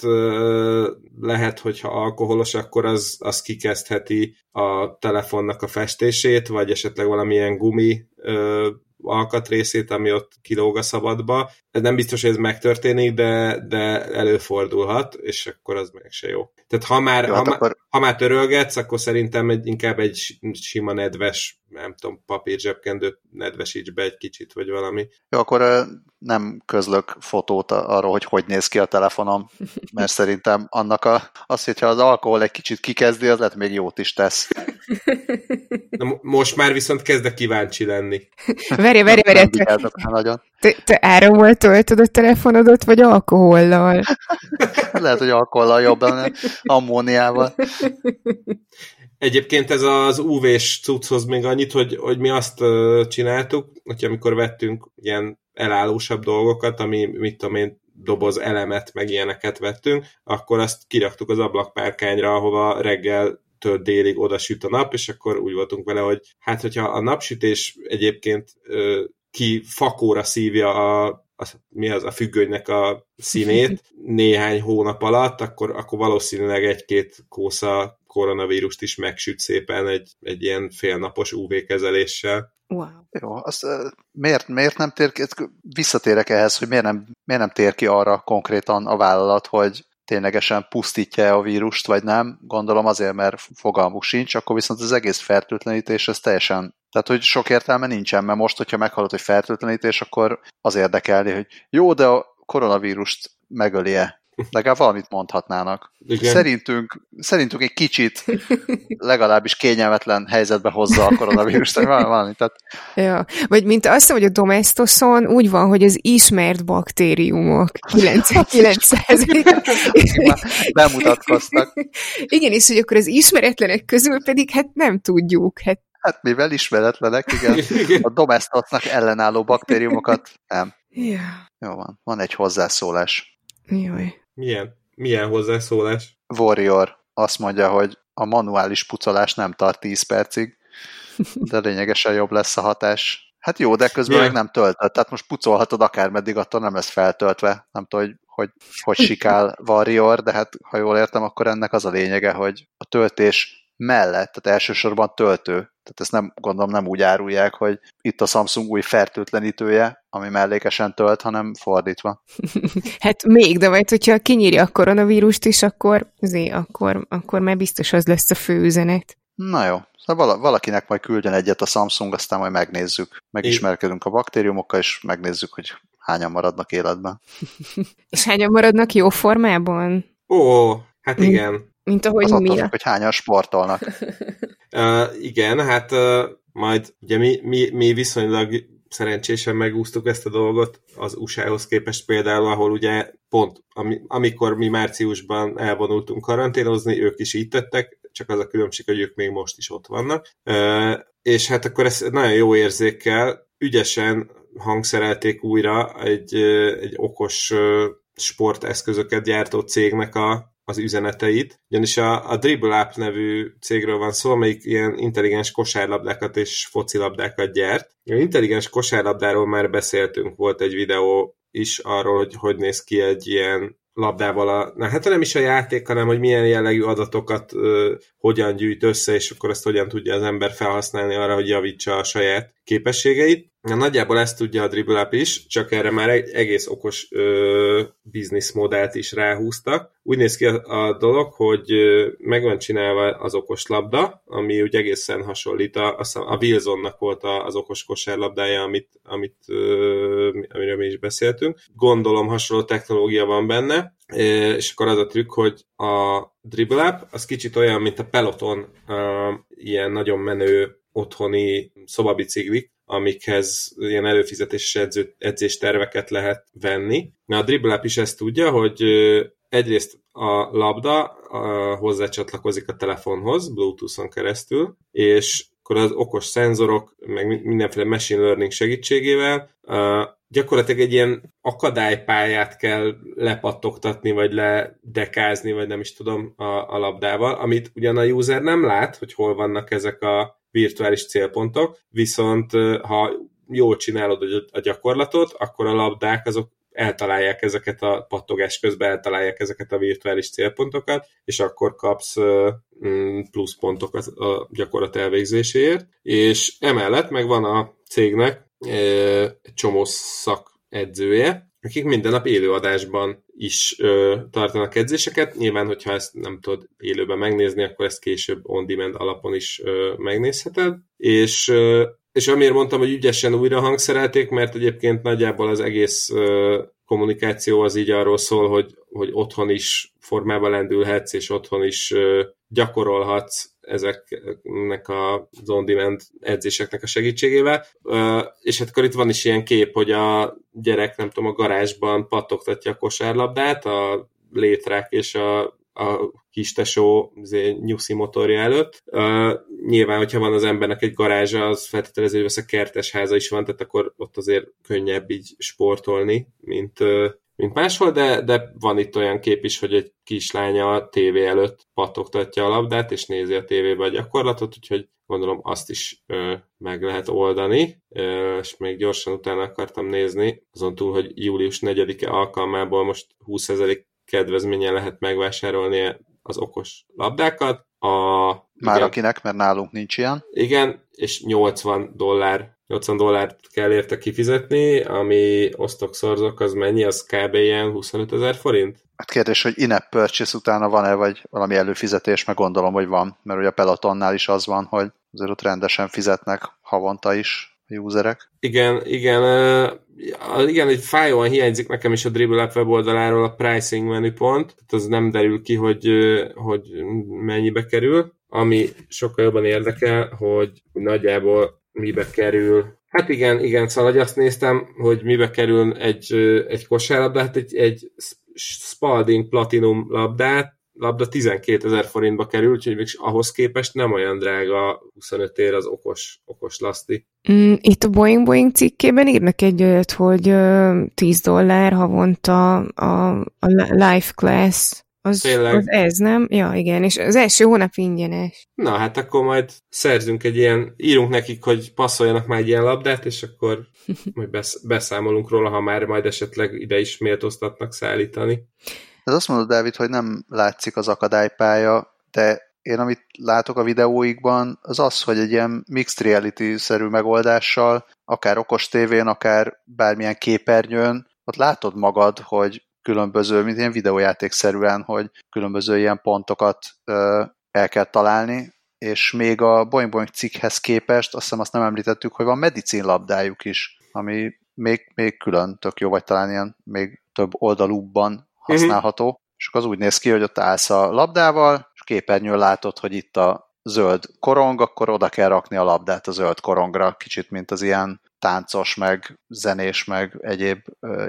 lehet, hogyha alkoholos, akkor az kikezdheti a telefonnak a festését, vagy esetleg valamilyen gumi alkatrészét, ami ott kilóg a szabadba. Ez nem biztos, hogy ez megtörténik, de előfordulhat, és akkor az meg se jó. Tehát ha már törölgetsz, akkor szerintem inkább egy sima nedves, nem tudom, papír zsebkendőt nedvesíts be egy kicsit, vagy valami. Jó, akkor nem közlök fotót arról, hogy néz ki a telefonom, mert szerintem annak az, hogyha az alkohol egy kicsit kikezdi, az lehet még jót is tesz. Na, most már viszont kezdek kíváncsi lenni. Verje. Te árammal töltöd a telefonodat, vagy alkohollal? Lehet, hogy alkohollal jobban, ammóniával. Egyébként ez az UV-s cucchoz még annyit, hogy mi azt csináltuk, hogy amikor vettünk ilyen elállósabb dolgokat, ami, mit tudom én, doboz elemet, meg ilyeneket vettünk, akkor azt kiraktuk az ablakpárkányra, ahova reggeltől délig oda süt a nap, és akkor úgy voltunk vele, hogy hát, hogyha a napsütés egyébként ki fakóra szívja a függönynek a színét néhány hónap alatt, akkor valószínűleg egy-két kósza koronavírust is megsüt szépen egy ilyen félnapos UV-kezeléssel. Wow. Jó, azt, miért nem tér ki? Visszatérek ehhez, hogy miért nem tér ki arra konkrétan a vállalat, hogy ténylegesen pusztítja a vírust, vagy nem. Gondolom azért, mert fogalmuk sincs, akkor viszont az egész fertőtlenítés ez teljesen... Tehát, hogy sok értelme nincsen, mert most, hogyha meghallod, hogy fertőtlenítés, akkor az érdekelni, hogy jó, de a koronavírust megöli-e. Legalább valamit mondhatnának. Igen. Szerintünk egy kicsit legalábbis kényelmetlen helyzetbe hozza a koronavírust. Valami, tehát... Ja. Vagy mint azt, hogy a Domestoson úgy van, hogy az ismert baktériumok 99%-ban bemutatkoztak. Igen, és hogy akkor az ismeretlenek közül pedig hát nem tudjuk. Hát mivel ismeretlenek, igen, a Domestosnak ellenálló baktériumokat nem. Yeah. Jó van, egy hozzászólás. Jaj. Milyen hozzászólás? Warrior azt mondja, hogy a manuális pucolás nem tart 10 percig, de lényegesen jobb lesz a hatás. Hát jó, de közben meg nem töltött. Tehát most pucolhatod akármeddig, attól nem lesz feltöltve. Nem tudom, hogy sikál Warrior, de hát ha jól értem, akkor ennek az a lényege, hogy a töltés mellett, tehát elsősorban töltő. Tehát ezt nem, gondolom nem úgy árulják, hogy itt a Samsung új fertőtlenítője, ami mellékesen tölt, hanem fordítva. Hát még, de majd, hogyha kinyírja a koronavírust is, akkor már biztos az lesz a fő üzenet. Na jó, szóval valakinek majd küldjön egyet a Samsung, aztán majd megnézzük. Megismerkedünk a baktériumokkal, és megnézzük, hogy hányan maradnak életben. És hányan maradnak jó formában? Ó, hát igen. Mint ahogy mi. Hogy hányan sportolnak. Igen, hát majd ugye mi viszonylag szerencsésen megúsztuk ezt a dolgot az USA-hoz képest például, ahol ugye pont amikor mi márciusban elvonultunk karanténozni, ők is így tettek, csak az a különbség, hogy ők még most is ott vannak. És hát akkor ez nagyon jó érzékkel ügyesen hangszerelték újra egy okos sporteszközöket gyártó cégnek az üzeneteit, ugyanis a Dribble App nevű cégről van szó, amelyik ilyen intelligens kosárlabdákat és focilabdákat gyárt. A intelligens kosárlabdáról már beszéltünk, volt egy videó is arról, hogy néz ki egy ilyen labdával nem is a játék, hanem hogy milyen jellegű adatokat hogyan gyűjt össze, és akkor ezt hogyan tudja az ember felhasználni arra, hogy javítsa a saját képességeit. Nagyjából ezt tudja a Dribble App is, csak erre már egy egész okos bizniszmodellt is ráhúztak. Úgy néz ki a dolog, hogy meg van csinálva az okos labda, ami úgy egészen hasonlít, a Wilsonnak volt az okos kosárlabdája, amiről mi is beszéltünk. Gondolom hasonló technológia van benne, és akkor az a trükk, hogy a Dribble App az kicsit olyan, mint a Peloton, ilyen nagyon menő otthoni szobabiciklik, amikhez ilyen előfizetéses edzésterveket lehet venni. Na, a Dribble App is ezt tudja, hogy egyrészt a labda hozzácsatlakozik a telefonhoz, Bluetooth-on keresztül, és akkor az okos szenzorok, meg mindenféle machine learning segítségével gyakorlatilag egy ilyen akadálypályát kell lepattogtatni, vagy ledekázni, vagy nem is tudom, a labdával, amit ugyan a user nem lát, hogy hol vannak ezek a virtuális célpontok, viszont ha jól csinálod a gyakorlatot, akkor a labdák azok eltalálják ezeket a pattogás közben, eltalálják ezeket a virtuális célpontokat, és akkor kapsz plusz pontokat a gyakorlat elvégzéséért, és emellett meg van a cégnek csomó szakedzője, akik minden nap élőadásban is tartanak edzéseket. Nyilván, hogyha ezt nem tudod élőben megnézni, akkor ezt később on-demand alapon is megnézheted. És amiért mondtam, hogy ügyesen újra hangszerelték, mert egyébként nagyjából az egész kommunikáció az így arról szól, hogy otthon is formába lendülhetsz, és otthon is gyakorolhatsz ezeknek az on-demand edzéseknek a segítségével. És hát akkor itt van is ilyen kép, hogy a gyerek, nem tudom, a garázsban pattogtatja a kosárlabdát, a létrák és a a kistesó nyuszi motorja előtt. Nyilván, hogyha van az embernek egy garázsa, az feltételező, hogy a kertes háza is van, tehát akkor ott azért könnyebb így sportolni, mint máshol, de van itt olyan kép is, hogy egy kislánya a tévé előtt pattogtatja a labdát, és nézi a tévébe a gyakorlatot, úgyhogy gondolom azt is meg lehet oldani, és még gyorsan utána akartam nézni, azon túl, hogy július 4-e alkalmából most 20% kedvezményen lehet megvásárolni az okos labdákat. Már akinek, mert nálunk nincs ilyen. Igen, és $80 kell érte kifizetni, ami osztok-szorzok, az mennyi? Az kb. Ilyen 25,000 forint? Hát kérdés, hogy in-app purchase utána van-e, vagy valami előfizetés, meg gondolom, hogy van, mert ugye a Pelotonnál is az van, hogy azért ott rendesen fizetnek havonta is a userek. Igen, egy fájóan hiányzik nekem is a Dribble App weboldaláról a pricing menüpont, tehát az nem derül ki, hogy mennyibe kerül, ami sokkal jobban érdekel, hogy nagyjából mibe kerül. Hát igen, szóval azt néztem, hogy mibe kerül egy kosárlabda, hát egy Spalding Platinum labda 12,000 forintba kerül, úgyhogy mégis ahhoz képest nem olyan drága 25 ér az okos laszti. Itt a Boeing cikkében írnak egy olyat, hogy $10 havonta a Life Class. Az ez, nem? Ja, igen, és az első hónap ingyenes. Na, hát akkor majd szerzünk egy ilyen, írunk nekik, hogy passzoljanak már egy ilyen labdát, és akkor majd beszámolunk róla, ha már majd esetleg ide is méltóztatnak szállítani. Ez azt mondod, Dávid, hogy nem látszik az akadálypálya, de én amit látok a videóikban, az, hogy egy ilyen mixed reality-szerű megoldással, akár okos tévén, akár bármilyen képernyőn, ott látod magad, hogy különböző, mint ilyen videójátékszerűen, hogy különböző ilyen pontokat el kell találni, és még a Boing-Boing cikkhez képest, azt hiszem azt nem említettük, hogy van medicinlabdájuk is, ami még külön tök jó, vagy talán ilyen még több oldalúbban használható, és az úgy néz ki, hogy ott állsz a labdával, és képernyőn látod, hogy itt a zöld korong, akkor oda kell rakni a labdát a zöld korongra, kicsit mint az ilyen táncos, meg zenés, meg egyéb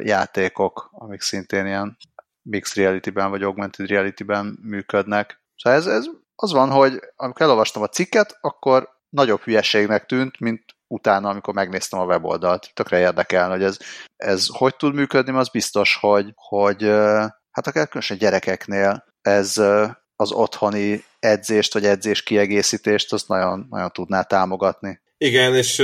játékok, amik szintén ilyen mixed reality-ben vagy augmented reality-ben működnek. Szóval ez az van, hogy amikor elolvastam a cikket, akkor nagyobb hülyeségnek tűnt, mint utána, amikor megnéztem a weboldalt. Tökre érdekelne, hogy ez hogy tud működni, az biztos, hogy hát akár különösen gyerekeknél ez az otthoni edzést, vagy edzés kiegészítést, azt nagyon, nagyon tudná támogatni. Igen, és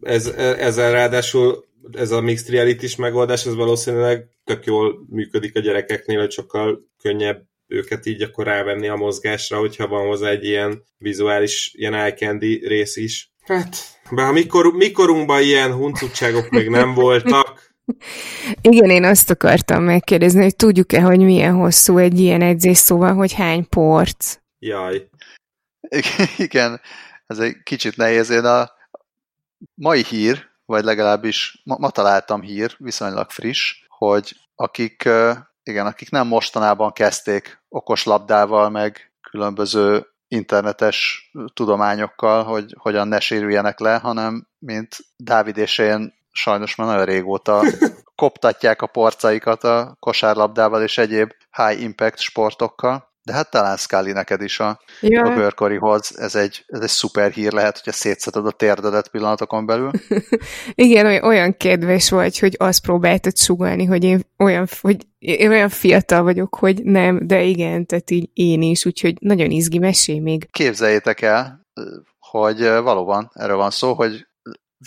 ezzel ráadásul ez a mixed reality-s megoldás, ez valószínűleg tök jól működik a gyerekeknél, hogy sokkal könnyebb őket így akkor rávenni a mozgásra, hogyha van hozzá egy ilyen vizuális, ilyen eye candy rész is. Hát, bár mikorunkban ilyen huncutságok még nem voltak. Igen, én azt akartam megkérdezni, hogy tudjuk-e, hogy milyen hosszú egy ilyen edzés, szóval, hogy hány port? Jaj. Igen, ez egy kicsit nehéz. Én a mai hír, vagy legalábbis ma találtam hír, viszonylag friss, hogy akik nem mostanában kezdték okos labdával, meg különböző internetes tudományokkal, hogy hogyan ne sérüljenek le, hanem mint Dávid és én sajnos már nagyon régóta koptatják a porcaikat a kosárlabdával és egyéb high impact sportokkal. De hát talán Szkáli neked is a bőrkorihoz, ez egy szuper hír lehet, hogyha szétszeded a térdedet pillanatokon belül. Igen, olyan kedves vagy, hogy azt próbáltad sugallni, hogy én olyan fiatal vagyok, hogy nem, de igen, tehát így én is, úgyhogy nagyon izgi, mesélj még. Képzeljétek el, hogy valóban erről van szó, hogy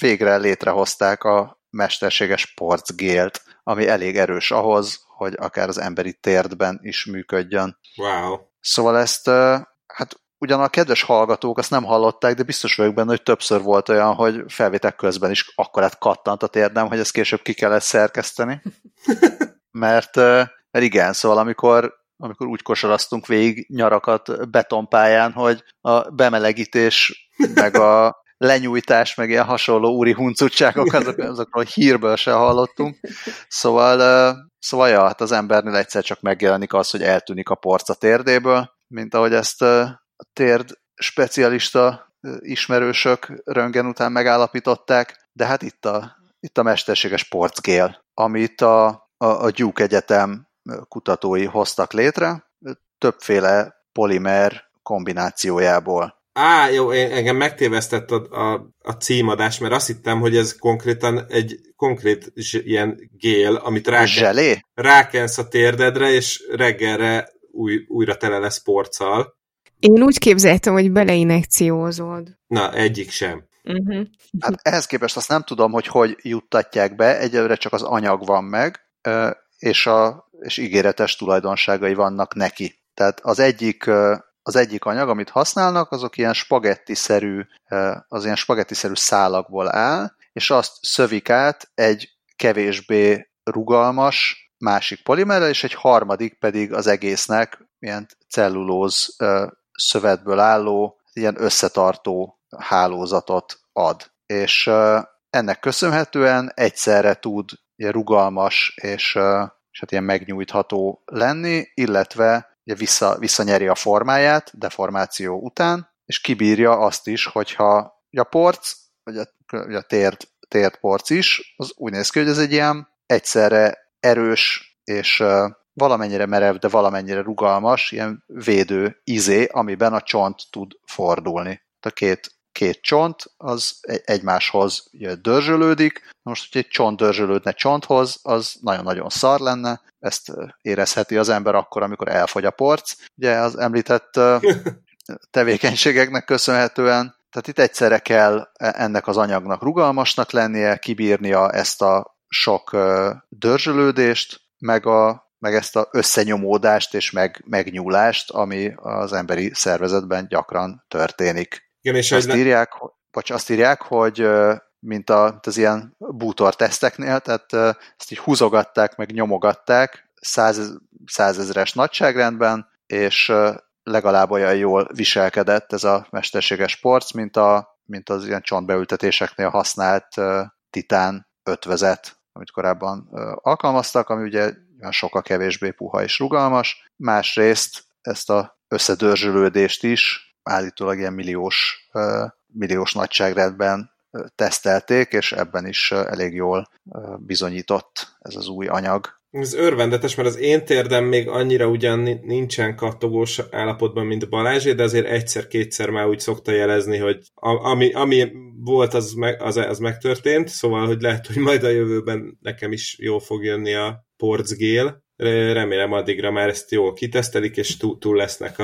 végre létrehozták a mesterséges porcgélt, ami elég erős ahhoz, hogy akár az emberi térdben is működjön. Wow. Szóval ezt, hát ugyan a kedves hallgatók azt nem hallották, de biztos vagyok benne, hogy többször volt olyan, hogy felvétel közben is akkorát kattant a térdem, hogy ezt később ki kellett szerkeszteni. Mert igen, szóval amikor úgy kosaraztunk végig nyarakat betonpályán, hogy a bemelegítés, meg a lenyújtás, meg ilyen hasonló úri huncutságok, azokról hírből se hallottunk. Szóval ja, hát az embernél egyszer csak megjelenik az, hogy eltűnik a porc a térdéből, mint ahogy ezt a térd specialista ismerősök röntgen után megállapították, de hát itt a mesterséges porcgél, amit a Duke Egyetem kutatói hoztak létre. többféle polimer kombinációjából. Á, jó, engem megtévesztett a címadás, mert azt hittem, hogy ez konkrétan egy konkrét ilyen gél, amit rákensz a térdedre, és reggelre újra tele lesz porccal. Én úgy képzeltem, hogy beleinekciózod. Na, egyik sem. Uh-huh. Hát ehhez képest azt nem tudom, hogy juttatják be, egyelőre csak az anyag van meg, és ígéretes tulajdonságai vannak neki. Tehát az egyik anyag, amit használnak, azok ilyen spagettiszerű szálakból áll, és azt szövik át egy kevésbé rugalmas másik polimerrel, és egy harmadik pedig az egésznek ilyen cellulóz szövetből álló, ilyen összetartó hálózatot ad. És ennek köszönhetően egyszerre tud ilyen rugalmas és hát ilyen megnyújtható lenni, illetve ugye visszanyeri a formáját deformáció után, és kibírja azt is, hogyha a porc, vagy a térd porc is, az úgy néz ki, hogy ez egy ilyen egyszerre erős, és valamennyire merev, de valamennyire rugalmas, ilyen védő izé, amiben a csont tud fordulni. A két csont az egymáshoz dörzsölődik. Most, hogy egy csont dörzsölődne csonthoz, az nagyon-nagyon szar lenne. Ezt érezheti az ember akkor, amikor elfogy a porc. Ugye az említett tevékenységeknek köszönhetően. Tehát itt egyszerre kell ennek az anyagnak rugalmasnak lennie, kibírnia ezt a sok dörzsölődést, meg ezt az összenyomódást és megnyúlást, ami az emberi szervezetben gyakran történik. Igen, és azt írják, hogy mint az ilyen bútorteszteknél, tehát ezt így húzogatták, meg nyomogatták 100 000-es nagyságrendben, és legalább olyan jól viselkedett ez a mesterséges porc, mint az ilyen csontbeültetéseknél használt titán ötvözet, amit korábban alkalmaztak, ami ugye sokkal kevésbé puha és rugalmas. Másrészt ezt az összedörzsölődést is állítólag ilyen milliós nagyságrendben tesztelték, és ebben is elég jól bizonyított ez az új anyag. Ez örvendetes, mert az én térdem még annyira ugyan nincsen kattogós állapotban, mint Balázsé, de azért egyszer-kétszer már úgy szokta jelezni, hogy ami volt, az megtörtént, szóval, hogy lehet, hogy majd a jövőben nekem is jól fog jönni a porcgél. Remélem addigra már ezt jól kitesztelik, és túl lesznek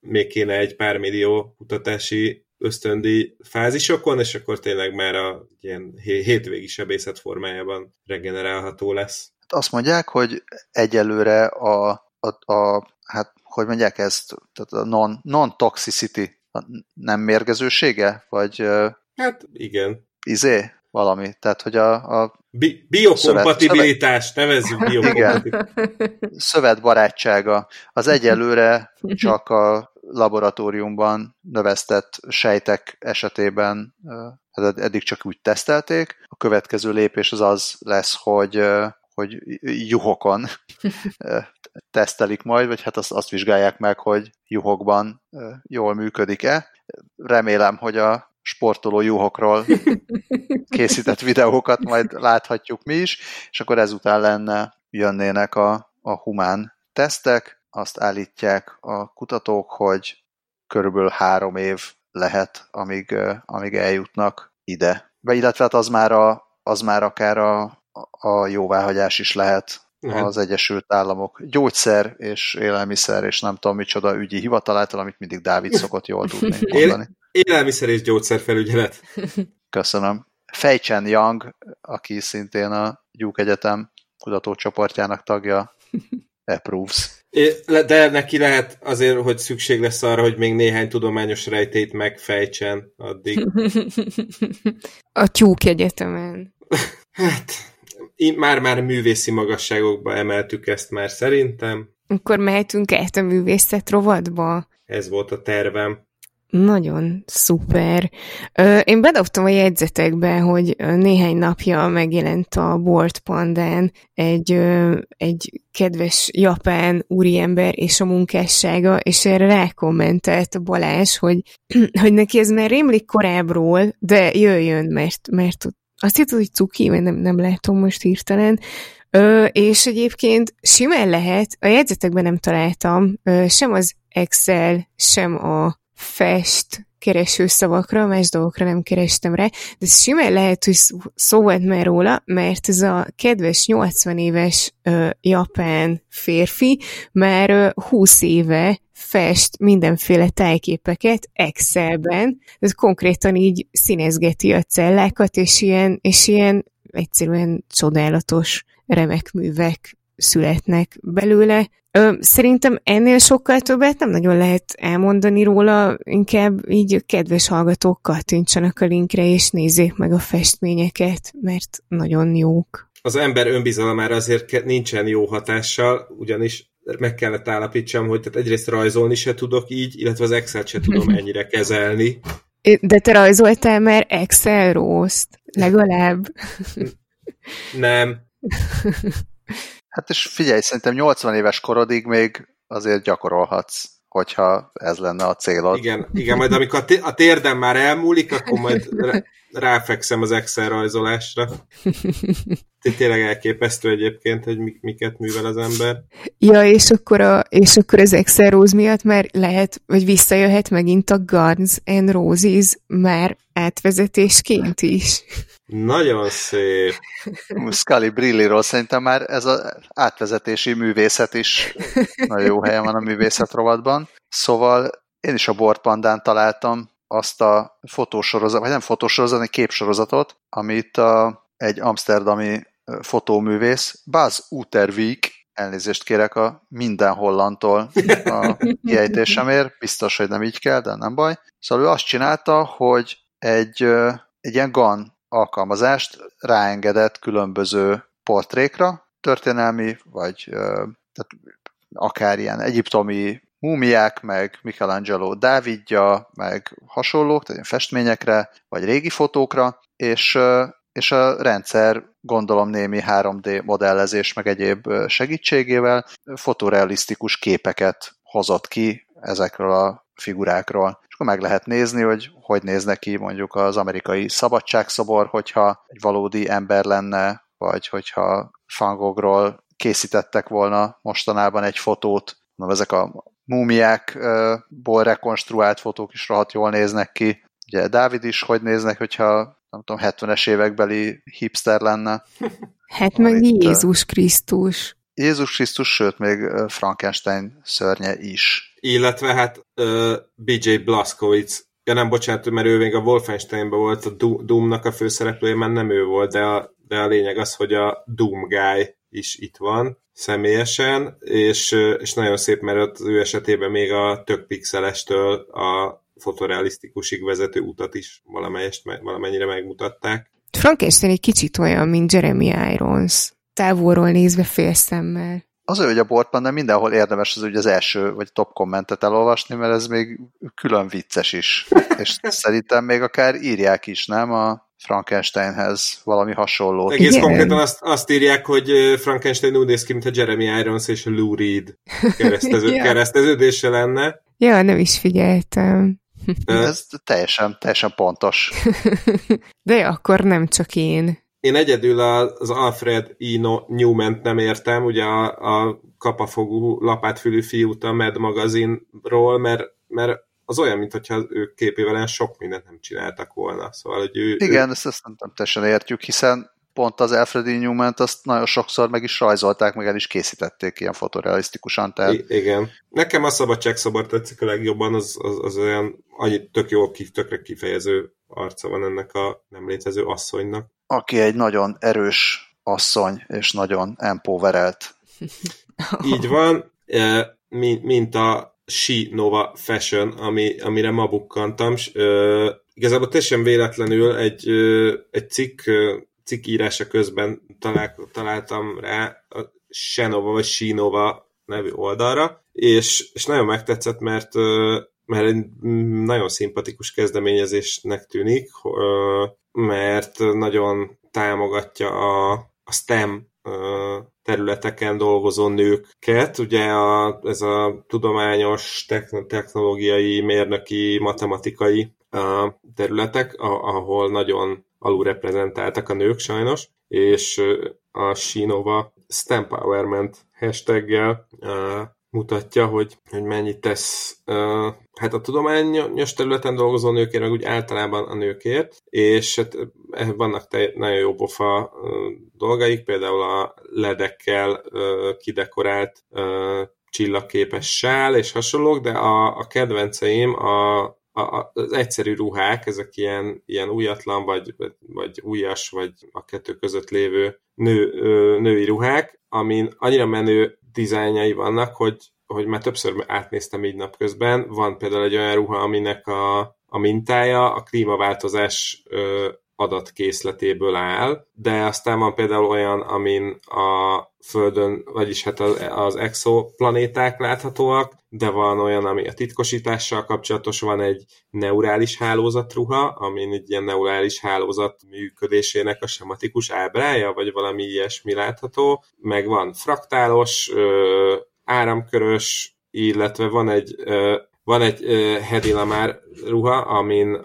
még kéne egy pár millió kutatási ösztöndíj fázisokon, és akkor tényleg már a ilyen hétvégi sebészet formájában regenerálható lesz. Azt mondják, hogy egyelőre hát hogy mondják ezt, tehát a non-toxicity, a nem mérgezősége, vagy... Hát igen. Valami, tehát hogy a biokompatibilitás, nevezzük biokompatibilitás. Szövetbarátsága. Az egyelőre csak a laboratóriumban növesztett sejtek esetében, hát eddig csak úgy tesztelték. A következő lépés az lesz, hogy juhokon tesztelik majd, vagy hát azt vizsgálják meg, hogy juhokban jól működik-e. Remélem, hogy a sportoló juhokról készített videókat majd láthatjuk mi is, és akkor ezután jönnének a humán tesztek. Azt állítják a kutatók, hogy körülbelül 3 év lehet, amíg eljutnak ide. Illetve hát az már akár a jóváhagyás is lehet az Egyesült Államok gyógyszer és élelmiszer, és nem tudom micsoda ügyi hivatalától, amit mindig Dávid szokott jól tudni mondani. Élelmiszer és gyógyszerfelügyelet. Köszönöm. Fei-Chen Yang, aki szintén a Duke Egyetem kutatócsoportjának tagja, approves. De neki lehet azért, hogy szükség lesz arra, hogy még néhány tudományos rejtélyt megfejtsen addig. A Duke Egyetemen. Hát, már művészi magasságokba emeltük ezt már szerintem. Akkor mehetünk át a művészet rovatba? Ez volt a tervem. Nagyon szuper. Én bedobtam a jegyzetekbe, hogy néhány napja megjelent a Bored Pandán egy kedves japán úriember és a munkássága, és erre rákommentelt Balázs, hogy neki ez már rémlik korábbról, de jöjjön, mert azt hiszem, hogy cuki, mert nem látom most hirtelen, És egyébként simán lehet, a jegyzetekben nem találtam, sem az Excel, sem a Fest keresőszavakra, más dolgokra nem kerestem rá, de simán lehet, hogy szó volt már róla, mert ez a kedves 80 éves japán férfi már 20 éve fest mindenféle tájképeket Excelben, ez konkrétan így színezgeti a cellákat, és ilyen egyszerűen csodálatos, remek művek születnek belőle. Szerintem ennél sokkal többet nem nagyon lehet elmondani róla, inkább így kedves hallgatók kattintsanak a linkre, és nézzék meg a festményeket, mert nagyon jók. Az ember önbizalmára azért nincsen jó hatással, ugyanis meg kellett állapítsam, hogy tehát egyrészt rajzolni se tudok így, illetve az Excel-t se tudom ennyire kezelni. De te rajzoltál már Excel rószt, legalább. Nem. Hát és figyelj, szerintem 80 éves korodig még azért gyakorolhatsz, hogyha ez lenne a célod. Igen, majd amikor a térdem már elmúlik, akkor majd ráfekszem az Excel rajzolásra. Tényleg elképesztő egyébként, hogy miket művel az ember. Ja, és akkor az Excel róz miatt már lehet, vagy visszajöhet megint a Guns and Roses már átvezetésként is. Nagyon szép. Szkáli Brilliról szerintem már ez az átvezetési művészet is nagyon jó helyen van a művészet rovatban. Szóval én is a Bored Pandán találtam azt a fotósorozat, vagy nem fotósorozat, hanem képsorozatot, amit egy amszterdami fotóművész, Buzz Uterwijk, elnézést kérek a minden hollantól a kiejtésemért, biztos, hogy nem így kell, de nem baj. Szóval ő azt csinálta, hogy egy ilyen GAN alkalmazást ráengedett különböző portrékra, történelmi, vagy tehát akár ilyen egyiptomi múmiák, meg Michelangelo Dávidja, meg hasonlók, tehát festményekre, vagy régi fotókra, és a rendszer gondolom némi 3D modellezés, meg egyéb segítségével fotorealisztikus képeket hozott ki ezekről a figurákról. És akkor meg lehet nézni, hogy néz neki mondjuk az amerikai szabadságszobor, hogyha egy valódi ember lenne, vagy hogyha Van Goghról készítettek volna mostanában egy fotót. Na, ezek a múmiákból rekonstruált fotók is rohadt jól néznek ki. Ugye Dávid is hogy néznek, hogyha nem tudom, 70-es évekbeli hipster lenne. Hát meg Jézus Krisztus. Jézus Krisztus, sőt, még Frankenstein szörnye is. Illetve hát BJ Blazkowicz. Ja nem, bocsánat, mert ő még a Wolfensteinben volt, a Doom-nak a főszereplője, mert nem ő volt, de a lényeg az, hogy a Doom guy is itt van személyesen, és nagyon szép, mert ő esetében még a tök pixelestől a fotorealisztikusig vezető utat is valamennyire megmutatták. Frankenstein egy kicsit olyan, mint Jeremy Irons, távolról nézve félszemmel. Azért, hogy a Bored Panda mindenhol érdemes az első vagy top kommentet elolvasni, mert ez még külön vicces is. És szerintem még akár írják is, nem? A Frankensteinhez valami hasonlót. Egész igen. Konkrétan azt írják, hogy Frankenstein úgy néz ki, mint a Jeremy Irons és a Lou Reed kereszteződése lenne. Ja, nem is figyeltem. Ez teljesen pontos. De akkor nem csak én. Én egyedül az Alfred E. Newman-t nem értem, ugye a kapafogú, lapátfülű fiút a Mad magazinról, mert az olyan, mintha ők képével sok mindent nem csináltak volna. Szóval, hogy igen, ezt nem teljesen értjük, hiszen pont az Alfred E. Newman-t azt nagyon sokszor meg is rajzolták, meg el is készítették ilyen fotorealisztikusan. Tehát... Igen. Nekem a szabadságszobor tetszik a legjobban, az olyan annyit tök jól tökre kifejező arca van ennek a nem létező asszonynak. Aki egy nagyon erős asszony, és nagyon empowerelt. Így van, mint a SheNova Fashion, amire ma bukkantam. Igazából teljesen véletlenül egy cikk írása közben találtam rá a SheNova vagy SheNova nevű oldalra, és nagyon megtetszett, mert egy nagyon szimpatikus kezdeményezésnek tűnik, mert nagyon támogatja a STEM területeken dolgozó nőket. Ugye ez a tudományos, technológiai, mérnöki, matematikai területek, ahol nagyon alulreprezentáltak a nők sajnos, és a SheNova STEMpowerment hashtaggel mutatja, hogy mennyit tesz hát a tudományos területen dolgozó nőkért, meg úgy általában a nőkért, és hát vannak nagyon jó pofa dolgaik, például a ledekkel kidekorált csillagképes sál és hasonlók, de a kedvenceim az egyszerű ruhák, ezek ilyen újatlan, vagy újas, vagy a kettő között lévő női ruhák, amin annyira menő dizájnjai vannak, hogy már többször átnéztem így napközben. Van például egy olyan ruha, aminek a mintája a klímaváltozás adatkészletéből áll, de aztán van például olyan, amin a Földön, vagyis hát az exoplanéták láthatóak, de van olyan, ami a titkosítással kapcsolatos, van egy neurális hálózatruha, amin egy ilyen neurális hálózat működésének a sematikus ábrája, vagy valami ilyesmi látható, meg van fraktálos, áramkörös, illetve van egy Hedy Lamarr ruha, amin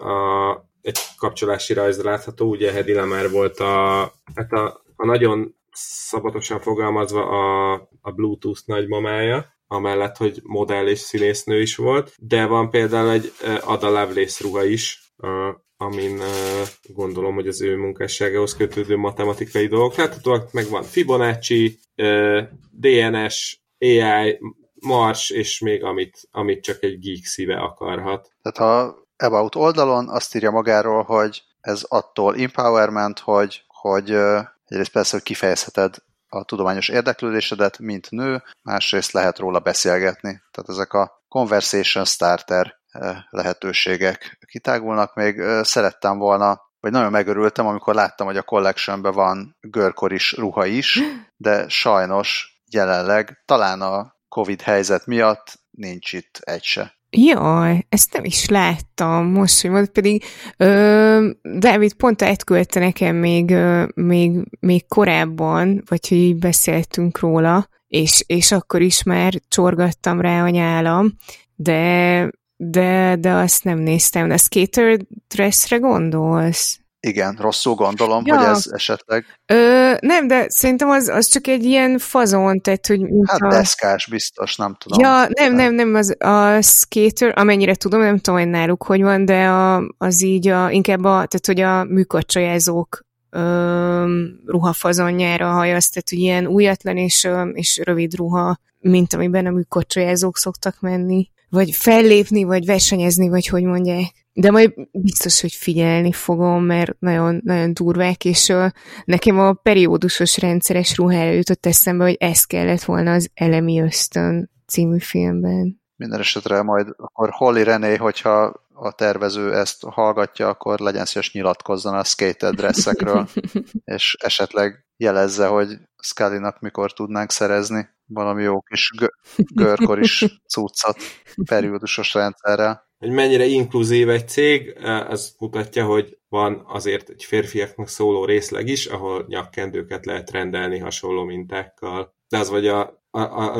egy kapcsolási rajz látható, ugye Hedy Lamarr volt a nagyon szabatosan fogalmazva a Bluetooth nagymamája, amellett, hogy modell és színésznő is volt, de van például egy Ada Lovelace ruha is, amin gondolom, hogy az ő munkásságához kötődő matematikai dolgok láthatóak, meg van Fibonacci, DNS, AI, Mars, és még amit csak egy geek szíve akarhat. Tehát ha About oldalon azt írja magáról, hogy ez attól empowerment, hogy egyrészt persze, hogy kifejezheted a tudományos érdeklődésedet, mint nő, másrészt lehet róla beszélgetni. Tehát ezek a conversation starter lehetőségek kitágulnak. Még szerettem volna, vagy nagyon megörültem, amikor láttam, hogy a collectionben van görkoris ruha is, de sajnos jelenleg talán a Covid helyzet miatt nincs itt egy se. Jaj, ezt nem is láttam most, hogy mondod, pedig Dávid pont átküldte nekem még korábban, vagy hogy így beszéltünk róla, és akkor is már csorgattam rá a nyálam, de azt nem néztem. De a skater dressre gondolsz? Igen, rosszul gondolom, hogy ez esetleg... nem, de szerintem az csak egy ilyen fazon, tehát, hogy... Hát deszkás biztos, nem tudom. Ja, nem, az a skater, amennyire tudom, nem tudom, hogy náluk hogy van, de az így inkább tehát, hogy a műkorcsolyázók ruhafazonjára hajaz, tehát, hogy ilyen újatlan és rövid ruha, mint amiben a műkorcsolyázók szoktak menni, vagy fellépni, vagy versenyezni, vagy hogy mondják. De majd biztos, hogy figyelni fogom, mert nagyon, nagyon durvák, és nekem a periódusos rendszeres ruhára jutott eszembe, hogy ez kellett volna az Elemi Ösztön című filmben. Minden esetre majd akkor Holly René, hogyha a tervező ezt hallgatja, akkor legyen szíves nyilatkozzon a skated dresszekről, és esetleg jelezze, hogy Scully-nak mikor tudnánk szerezni valami jó kis görkoris cuccat periódusos rendszerrel. Hogy mennyire inkluzív egy cég, az mutatja, hogy van azért egy férfiaknak szóló részleg is, ahol nyakkendőket lehet rendelni hasonló mintákkal. De az vagy a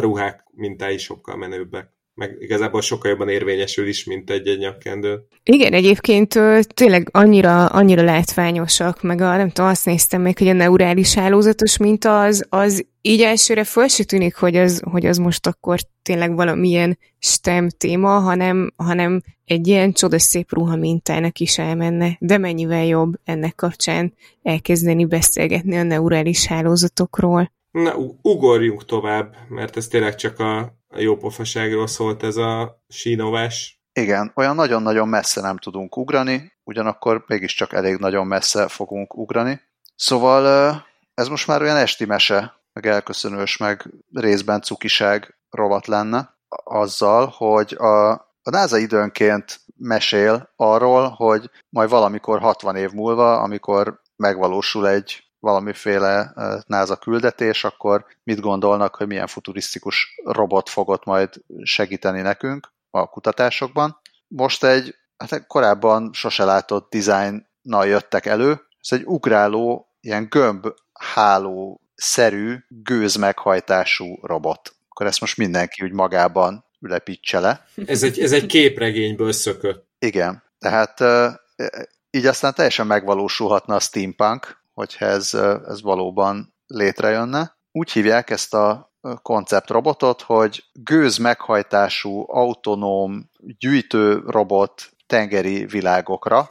ruhák mintái sokkal menőbbek. Meg igazából sokkal jobban érvényesül is, mint egy nyakkendő. Igen, egyébként tényleg annyira látványosak, meg nem tudom, azt néztem meg, hogy a neurális hálózatos minta az így elsőre föl se tűnik, hogy az most akkor tényleg valamilyen STEM téma, hanem egy ilyen csodaszép ruha mintának is elmenne. De mennyivel jobb ennek kapcsán elkezdeni beszélgetni a neurális hálózatokról. Na, ugorjunk tovább, mert ez tényleg csak a jópofaságról szólt ez a sínovás. Igen, olyan nagyon-nagyon messze nem tudunk ugrani, ugyanakkor mégiscsak elég nagyon messze fogunk ugrani. Szóval ez most már olyan esti mese, meg elköszönős, meg részben cukiság rovat lenne azzal, hogy a NASA időnként mesél arról, hogy majd valamikor 60 év múlva, amikor megvalósul egy valamiféle NASA küldetés, akkor mit gondolnak, hogy milyen futurisztikus robot fogott majd segíteni nekünk a kutatásokban. Most egy korábban sose látott dizájnnal jöttek elő, ez egy ugráló, ilyen gömbháló-szerű, gőzmeghajtású robot. Akkor ezt most mindenki úgy magában ülepítse le. Ez egy képregényből szökött. Igen, tehát így aztán teljesen megvalósulhatna a steampunk, hogyha ez valóban létrejönne. Úgy hívják ezt a konceptrobotot, hogy gőz meghajtású, autonóm, gyűjtő robot tengeri világokra,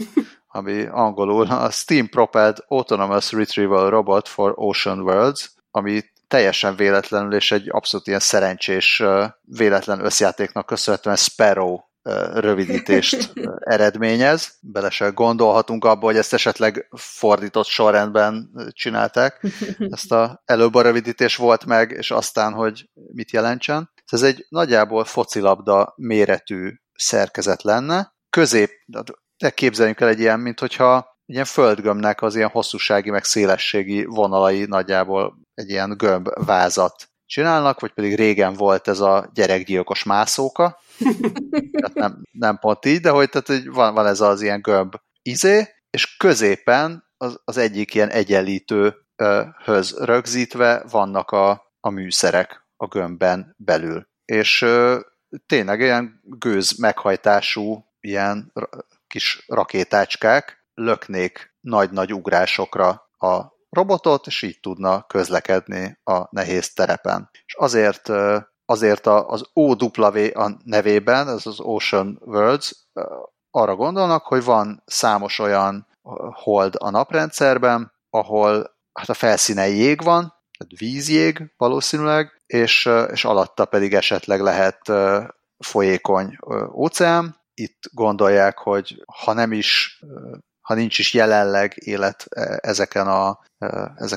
ami angolul a Steam Propelled Autonomous Retrieval Robot for Ocean Worlds, ami teljesen véletlenül és egy abszolút ilyen szerencsés véletlen összjátéknak köszönhetően Sparrow rövidítést eredményez. Bele se gondolhatunk abba, hogy ezt esetleg fordított sorrendben csinálták. Ezt előbb a rövidítés volt meg, és aztán, hogy mit jelentsen. Ez egy nagyjából focilabda méretű szerkezet lenne. Képzeljünk el egy ilyen, mint hogyha ilyen földgömbnek az ilyen hosszúsági meg szélességi vonalai nagyjából egy ilyen gömbvázat csinálnak, vagy pedig régen volt ez a gyerekgyilkos mászóka. Nem pont így, de hogy, van ez az ilyen gömb izé, és középen az egyik ilyen egyenlítőhöz rögzítve vannak a műszerek a gömbben belül. És tényleg ilyen gőz meghajtású ilyen kis rakétácskák löknék nagy-nagy ugrásokra a robotot, és így tudna közlekedni a nehéz terepen. És azért az OW a nevében, ez az Ocean Worlds, arra gondolnak, hogy van számos olyan hold a naprendszerben, ahol a felszíne jég van, vízjég valószínűleg, és alatta pedig esetleg lehet folyékony óceán. Itt gondolják, hogy ha nincs is jelenleg élet ezeken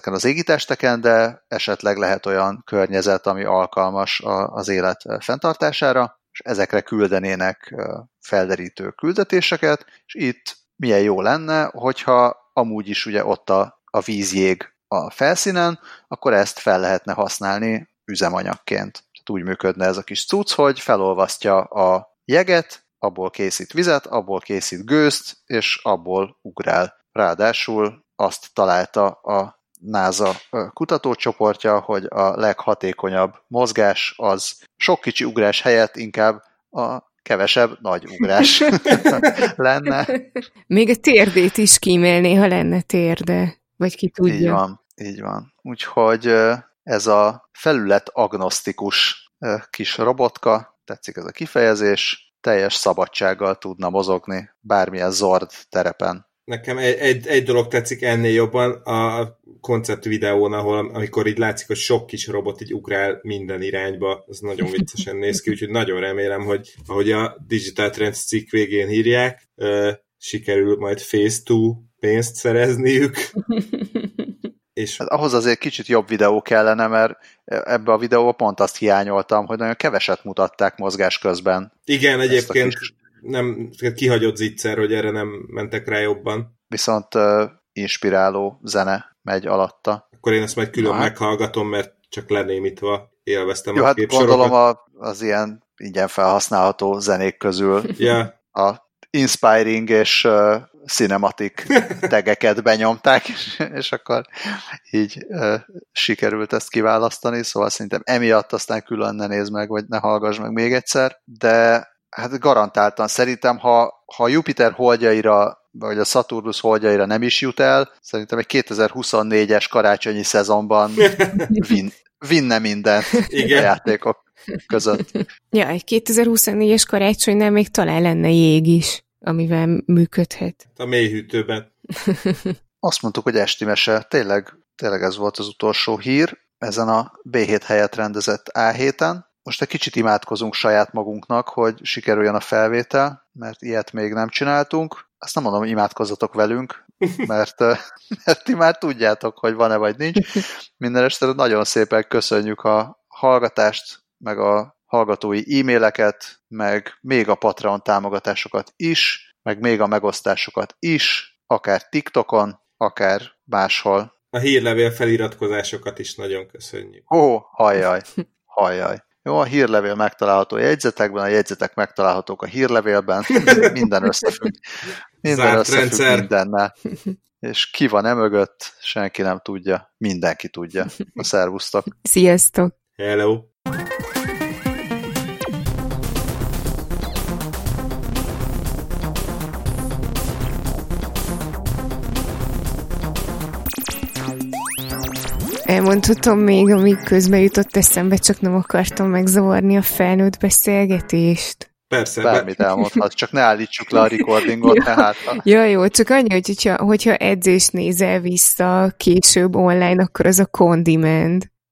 az égitesteken, de esetleg lehet olyan környezet, ami alkalmas az élet fenntartására, és ezekre küldenének felderítő küldetéseket, és itt milyen jó lenne, hogyha amúgy is ugye ott a vízjég a felszínen, akkor ezt fel lehetne használni üzemanyagként. Tehát úgy működne ez a kis cucc, hogy felolvasztja a jeget, abból készít vizet, abból készít gőzt, és abból ugrál. Ráadásul azt találta a NASA kutatócsoportja, hogy a leghatékonyabb mozgás az sok kicsi ugrás helyett inkább a kevesebb nagy ugrás lenne. Még a térdét is kímélné, ha lenne térde, vagy ki tudja. Így van, így van. Úgyhogy ez a felületagnosztikus kis robotka, tetszik ez a kifejezés, teljes szabadsággal tudna mozogni bármilyen zord terepen. Nekem egy dolog tetszik ennél jobban a koncept videón, ahol amikor így látszik, hogy sok kis robot így ugrál minden irányba, az nagyon viccesen néz ki, úgyhogy nagyon remélem, hogy ahogy a Digital Trends cikk végén írják, sikerül majd Phase 2 pénzt szerezniük. És... Hát ahhoz azért kicsit jobb videó kellene, mert ebbe a videóba pont azt hiányoltam, hogy nagyon keveset mutatták mozgás közben. Igen, egyébként nem kihagyott zicser, hogy erre nem mentek rá jobban. Viszont inspiráló zene megy alatta. Akkor én ezt majd külön meghallgatom, mert csak lenémítva élveztem a képsorokat. Gondolom az ilyen ingyen felhasználható zenék közül a inspiring és cinematic tegeket benyomták, és akkor így sikerült ezt kiválasztani, szóval szerintem emiatt aztán külön ne nézd meg, vagy ne hallgass meg még egyszer, de hát garantáltan szerintem, ha Jupiter holdjaira, vagy a Saturnus holdjaira nem is jut el, szerintem egy 2024-es karácsonyi szezonban vinne mindent a játékok között. Ja, egy 2024-es karácsonynál még talán lenne jég is, amivel működhet. A mélyhűtőben. Azt mondtuk, hogy esti mese. Tényleg ez volt az utolsó hír ezen a B7 helyett rendezett A7-en. Most egy kicsit imádkozunk saját magunknak, hogy sikerüljön a felvétel, mert ilyet még nem csináltunk. Azt nem mondom, hogy imádkozzatok velünk, mert ti már tudjátok, hogy van-e vagy nincs. Minden este nagyon szépen köszönjük a hallgatást, meg a hallgatói e-maileket, meg még a Patreon támogatásokat is, meg még a megosztásokat is, akár TikTokon, akár máshol. A hírlevél feliratkozásokat is nagyon köszönjük. Ó, hajjaj. Jó, a hírlevél megtalálható a jegyzetekben, a jegyzetek megtalálhatók a hírlevélben, minden összefügg. Minden összefügg mindennel. És ki van emögött, senki nem tudja, mindenki tudja. Szervusztok! Sziasztok! Hello! What? Elmondhatom még, amíg közben jutott eszembe, csak nem akartam megzavarni a felnőtt beszélgetést. Persze. Bármit elmondhat, csak ne állítsuk le a recordingot, tehát. Ja, jó, csak annyi, hogyha edzést nézel vissza később online, akkor az a on demand.